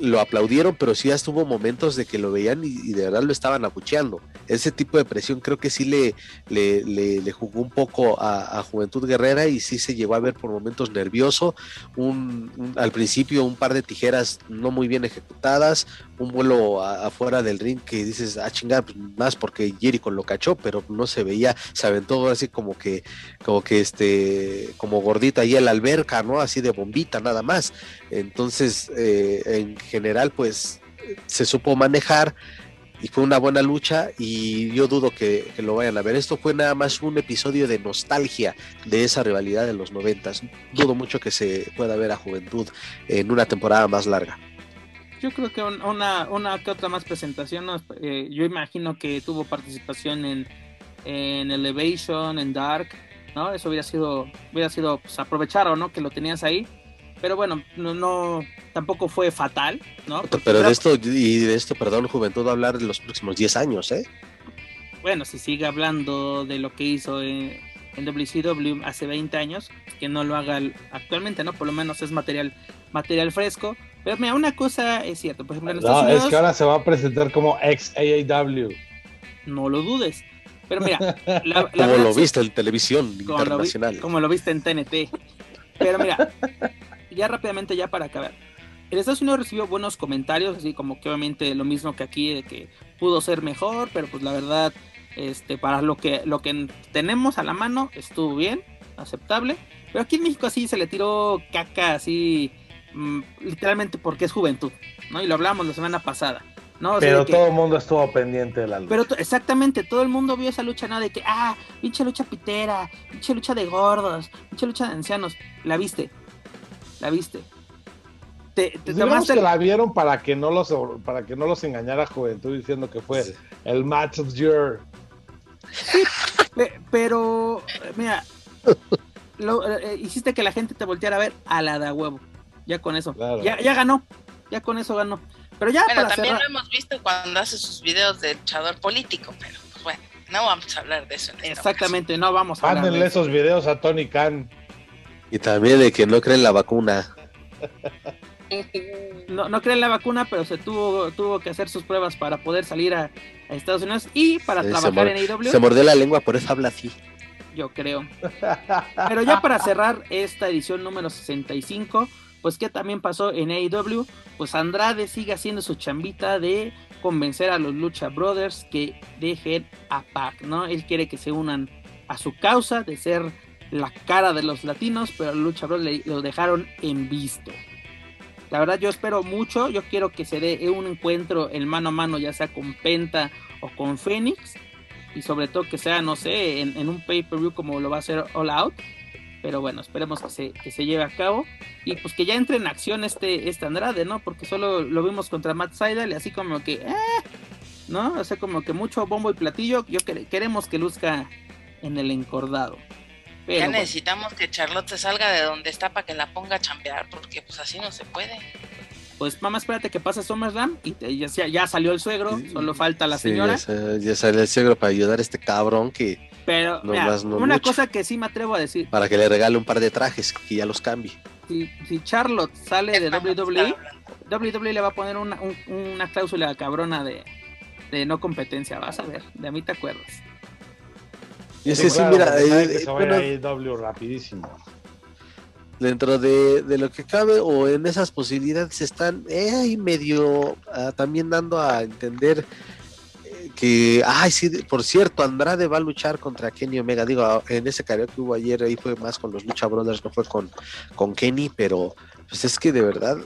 lo aplaudieron, pero sí hasta hubo momentos de que lo veían y de verdad lo estaban abucheando. Ese tipo de presión creo que sí le jugó un poco a Juventud Guerrera, y sí se llegó a ver por momentos nervioso, al principio un par de tijeras no muy bien ejecutadas, un vuelo afuera del ring que dices, ah, chingar, más porque Jericho lo cachó, pero no se veía, se aventó así como gordita ahí en la alberca, ¿no? Así de bombita nada más. Entonces, en general, pues se supo manejar y fue una buena lucha, y yo dudo que lo vayan a ver. Esto fue nada más un episodio de nostalgia de esa rivalidad de los 90s. Dudo mucho que se pueda ver a Juventud en una temporada más larga. Yo creo que una que otra más presentación, ¿no? Yo imagino que tuvo participación en Elevation, en Dark, ¿no? Eso hubiera sido pues, aprovechar, o no, que lo tenías ahí. Pero bueno, no tampoco fue fatal, ¿no? Porque pero de esto, perdón, Juventud va a hablar en los próximos 10 años, ¿eh? Bueno, si sigue hablando de lo que hizo en WCW hace 20 años, que no lo haga actualmente, ¿no? Por lo menos es material fresco. Pero mira, una cosa es cierta, por ejemplo, en Estados Unidos... es que ahora se va a presentar como ex-AAW. No lo dudes. Pero mira... como lo viste en televisión internacional. Como lo viste en TNT. Pero mira, ya rápidamente, ya para acabar. En Estados Unidos recibió buenos comentarios, así como que obviamente lo mismo que aquí, de que pudo ser mejor, pero pues la verdad, para lo que tenemos a la mano, estuvo bien, aceptable. Pero aquí en México así se le tiró caca, así, literalmente porque es Juventud, ¿no? Y lo hablábamos la semana pasada, ¿no? O sea, pero todo el mundo estuvo pendiente de la lucha. Pero exactamente, todo el mundo vio esa lucha, ¿no? De que, pinche lucha pitera, pinche lucha de gordos, pinche lucha de ancianos. La viste. Te tomaste... que la vieron para que no los engañara Juventud diciendo que fue el match of your... Sí, pero, mira, hiciste que la gente te volteara a ver a la de huevo. Ya con eso, claro. ya ganó, ya con eso ganó. Pero ya, pero también cerrar, lo hemos visto cuando hace sus videos de luchador político, pero pues bueno, no vamos a hablar de eso. Exactamente, no vamos a hablar. Mándenle esos videos a Tony Khan. Y también de que no creen la vacuna. No creen la vacuna, pero se tuvo que hacer sus pruebas para poder salir a Estados Unidos y para trabajar en AEW. Se mordió la lengua, por eso habla así. Yo creo. Pero ya para cerrar esta edición número 65... pues ¿qué también pasó en AEW? Pues Andrade sigue haciendo su chambita de convencer a los Lucha Brothers que dejen a Pac, ¿no? Él quiere que se unan a su causa de ser la cara de los latinos, pero los Lucha Brothers los dejaron en visto. La verdad yo espero mucho, yo quiero que se dé un encuentro en mano a mano, ya sea con Penta o con Fénix, y sobre todo que sea, no sé, en un pay-per-view como lo va a hacer All Out. Pero bueno, esperemos que se lleve a cabo. Y pues que ya entre en acción este Andrade, ¿no? Porque solo lo vimos contra Matt Sydal y así como que... ¿no? O sea, como que mucho bombo y platillo. Queremos que luzca en el encordado. Pero, ya necesitamos que Charlotte salga de donde está para que la ponga a chambear. Porque pues así no se puede. Pues mamá, espérate que pase SummerSlam y ya salió el suegro. Solo falta la señora. Ya salió el suegro para ayudar a este cabrón que... Pero no, mira, no una mucho. Cosa que sí me atrevo a decir. Para que le regale un par de trajes, que ya los cambie. Si Charlotte sale de WWE le va a poner una cláusula cabrona de no competencia, vas a ver, de a mí te acuerdas. Y sí, claro, mira, que se vaya AEW rapidísimo. Dentro de lo que cabe o en esas posibilidades están medio también dando a entender que, ay, sí, por cierto, Andrade va a luchar contra Kenny Omega. Digo, en ese careo que hubo ayer, ahí fue más con los Lucha Brothers, no fue con Kenny, pero pues es que de verdad,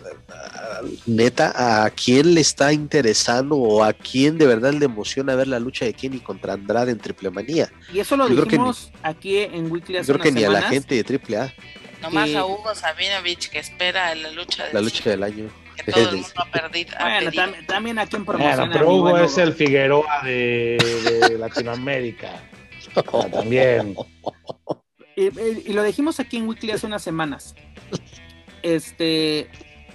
neta, ¿a quién le está interesando o a quién de verdad le emociona ver la lucha de Kenny contra Andrade en Triplemanía? Y eso lo dijimos aquí en Weekly hace unas semanas. Creo que ni a la gente de Triple A. Nomás a Hugo Sabinovich, que espera la lucha del año. Que todo el mundo ha perdido. Bueno, también aquí en promoción. Pero Hugo bueno, es el Figueroa de Latinoamérica. También. Y lo dijimos aquí en Weekly hace unas semanas.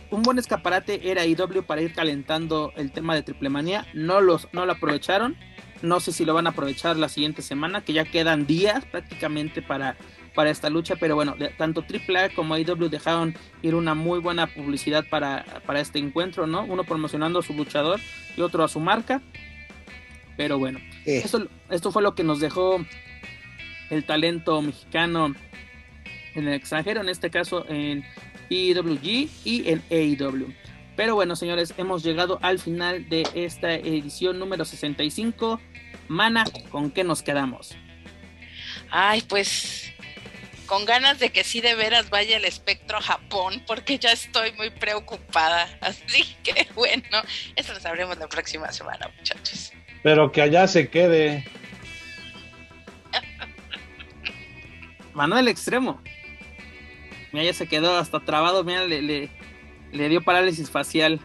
Un buen escaparate era AEW para ir calentando el tema de Triplemanía. No lo aprovecharon. No sé si lo van a aprovechar la siguiente semana, que ya quedan días prácticamente para esta lucha, pero bueno, tanto AAA como AEW dejaron ir una muy buena publicidad para este encuentro, ¿no? Uno promocionando a su luchador y otro a su marca, pero bueno, esto fue lo que nos dejó el talento mexicano en el extranjero, en este caso en PWG y en AEW. Pero bueno, señores, hemos llegado al final de esta edición número 65. Mana, ¿con qué nos quedamos? Ay, pues con ganas de que sí de veras vaya el espectro a Japón, porque ya estoy muy preocupada, así que bueno, eso lo sabremos la próxima semana, muchachos. Pero que allá se quede. Manuel Extremo. Mira, ya se quedó hasta trabado, mira, le dio parálisis facial.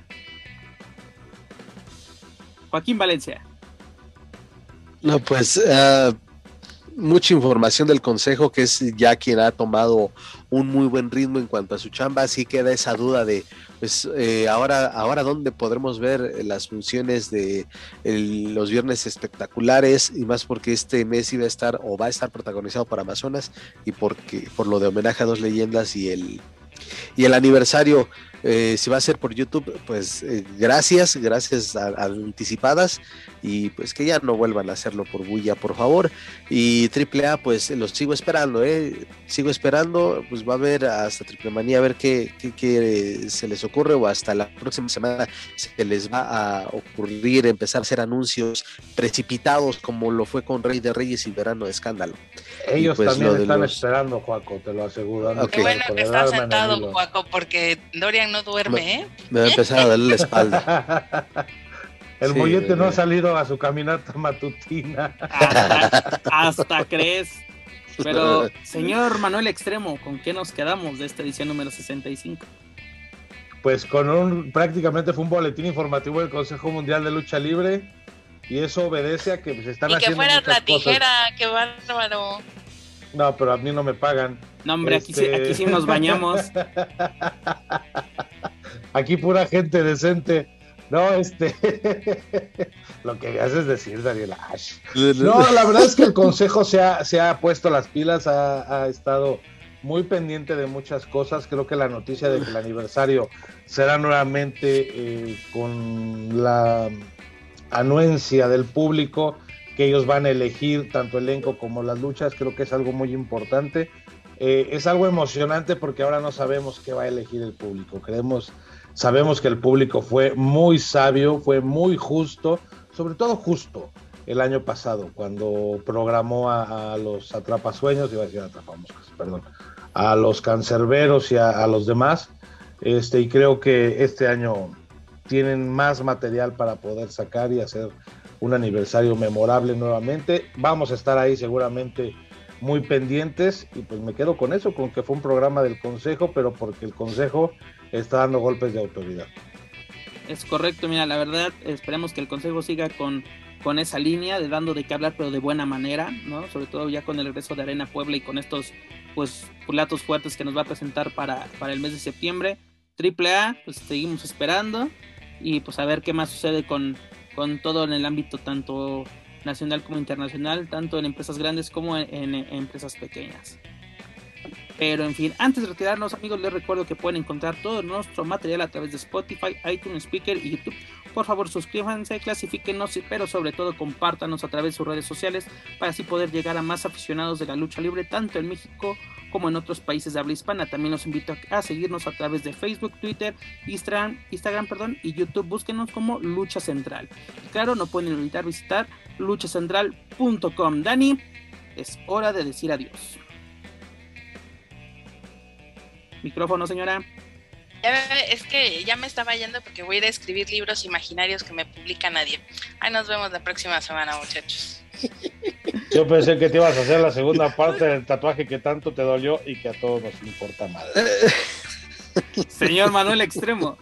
Joaquín Valencia. No, pues... mucha información del Consejo, que es ya quien ha tomado un muy buen ritmo en cuanto a su chamba, así queda esa duda de pues ahora dónde podremos ver las funciones de los viernes espectaculares, y más porque este mes iba a estar o va a estar protagonizado por Amazonas, y porque por lo de homenaje a dos leyendas y el aniversario. Si va a ser por YouTube, pues gracias a anticipadas, y pues que ya no vuelvan a hacerlo por Buya, por favor. Y AAA, pues los sigo esperando, pues va a haber hasta Triplemanía, a ver qué se les ocurre, o hasta la próxima semana se les va a ocurrir empezar a hacer anuncios precipitados, como lo fue con Rey de Reyes y Verano de Escándalo. Ellos pues, también están esperando, Joaco, te lo aseguro. Okay. Qué bueno que estás sentado, Joaco, porque Dorian no duerme, ¿eh? Me va a empezar a darle la espalda. El mollete no ha salido a su caminata matutina. Hasta crees. Pero, señor Manuel Extremo, ¿con qué nos quedamos de esta edición número 65? Pues con prácticamente fue un boletín informativo del Consejo Mundial de Lucha Libre, y eso obedece a que se están y haciendo muchas cosas. Y que fuera la tijera, qué bárbaro. No, pero a mí no me pagan. No, hombre, aquí sí nos bañamos. Aquí pura gente decente. No, lo que haces es decir, Daniel Ash. No, la verdad es que el Consejo se ha puesto las pilas, ha estado muy pendiente de muchas cosas. Creo que la noticia de que el aniversario será nuevamente con la anuencia del público, que ellos van a elegir tanto elenco como las luchas, creo que es algo muy importante. Es algo emocionante porque ahora no sabemos qué va a elegir el público. Sabemos que el público fue muy sabio, fue muy justo, sobre todo justo el año pasado, cuando programó a los atrapasueños, iba a decir atrapamoscas, perdón, a los cancerberos y a los demás, y creo que este año tienen más material para poder sacar y hacer un aniversario memorable nuevamente. Vamos a estar ahí seguramente muy pendientes, y pues me quedo con eso, con que fue un programa del Consejo, pero porque el Consejo está dando golpes de autoridad. Es correcto, mira, la verdad, esperemos que el Consejo siga con esa línea, de dando de qué hablar, pero de buena manera, ¿no? Sobre todo ya con el regreso de Arena Puebla y con estos, pues, platos fuertes que nos va a presentar para el mes de septiembre. AAA, pues seguimos esperando, y pues a ver qué más sucede con todo en el ámbito tanto nacional como internacional, tanto en empresas grandes como en empresas pequeñas. Pero en fin, antes de retirarnos, amigos, les recuerdo que pueden encontrar todo nuestro material a través de Spotify, iTunes, Speaker y YouTube. Por favor, suscríbanse, clasifíquenos, pero sobre todo compártanos a través de sus redes sociales para así poder llegar a más aficionados de la lucha libre, tanto en México como en otros países de habla hispana. También los invito a seguirnos a través de Facebook, Twitter, Instagram, y YouTube. Búsquenos como Lucha Central. Y claro, no pueden olvidar visitar LuchaCentral.com. Dani, es hora de decir adiós. Micrófono, señora. Es que ya me estaba yendo porque voy a ir a escribir libros imaginarios que me publica nadie. Ahí nos vemos la próxima semana, muchachos. Yo pensé que te ibas a hacer la segunda parte del tatuaje que tanto te dolió y que a todos nos importa madre. Señor Manuel Extremo.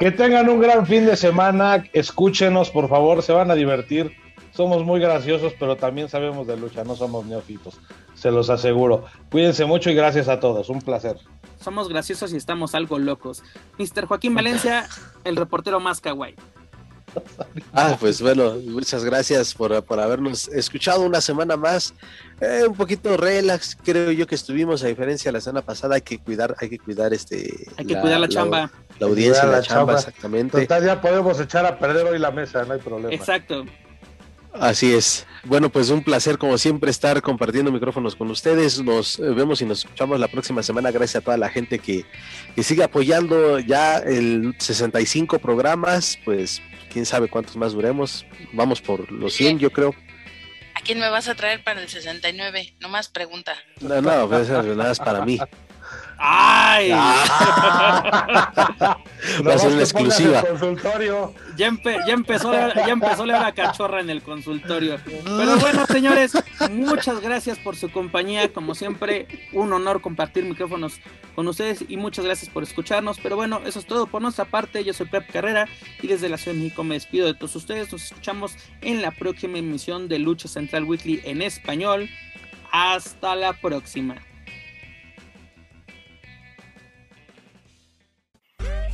Que tengan un gran fin de semana. Escúchenos, por favor, se van a divertir. Somos muy graciosos, pero también sabemos de lucha, no somos neófitos, se los aseguro. Cuídense mucho y gracias a todos, un placer. Somos graciosos y estamos algo locos. Mr. Joaquín Valencia, el reportero más kawaii. Pues bueno, muchas gracias por habernos escuchado una semana más, un poquito relax, creo yo que estuvimos, a diferencia de la semana pasada, hay que cuidar la chamba. La audiencia, la chamba, exactamente. Total, ya podemos echar a perder hoy la mesa, no hay problema. Exacto. Así es. Bueno, pues un placer como siempre estar compartiendo micrófonos con ustedes. Nos vemos y nos escuchamos la próxima semana. Gracias a toda la gente que sigue apoyando ya el 65 programas. Pues quién sabe cuántos más duremos. Vamos por los 100, yo creo. ¿A quién me vas a traer para el 69? Nomás pregunta. No, pues nada es para mí. ¡Ay! Va a ser una exclusiva. Ya empezó la cachorra en el consultorio. Pero bueno, señores, muchas gracias por su compañía. Como siempre, un honor compartir micrófonos con ustedes y muchas gracias por escucharnos. Pero bueno, eso es todo por nuestra parte. Yo soy Pep Carrera y desde la Ciudad de México me despido de todos ustedes. Nos escuchamos en la próxima emisión de Lucha Central Weekly en español. Hasta la próxima.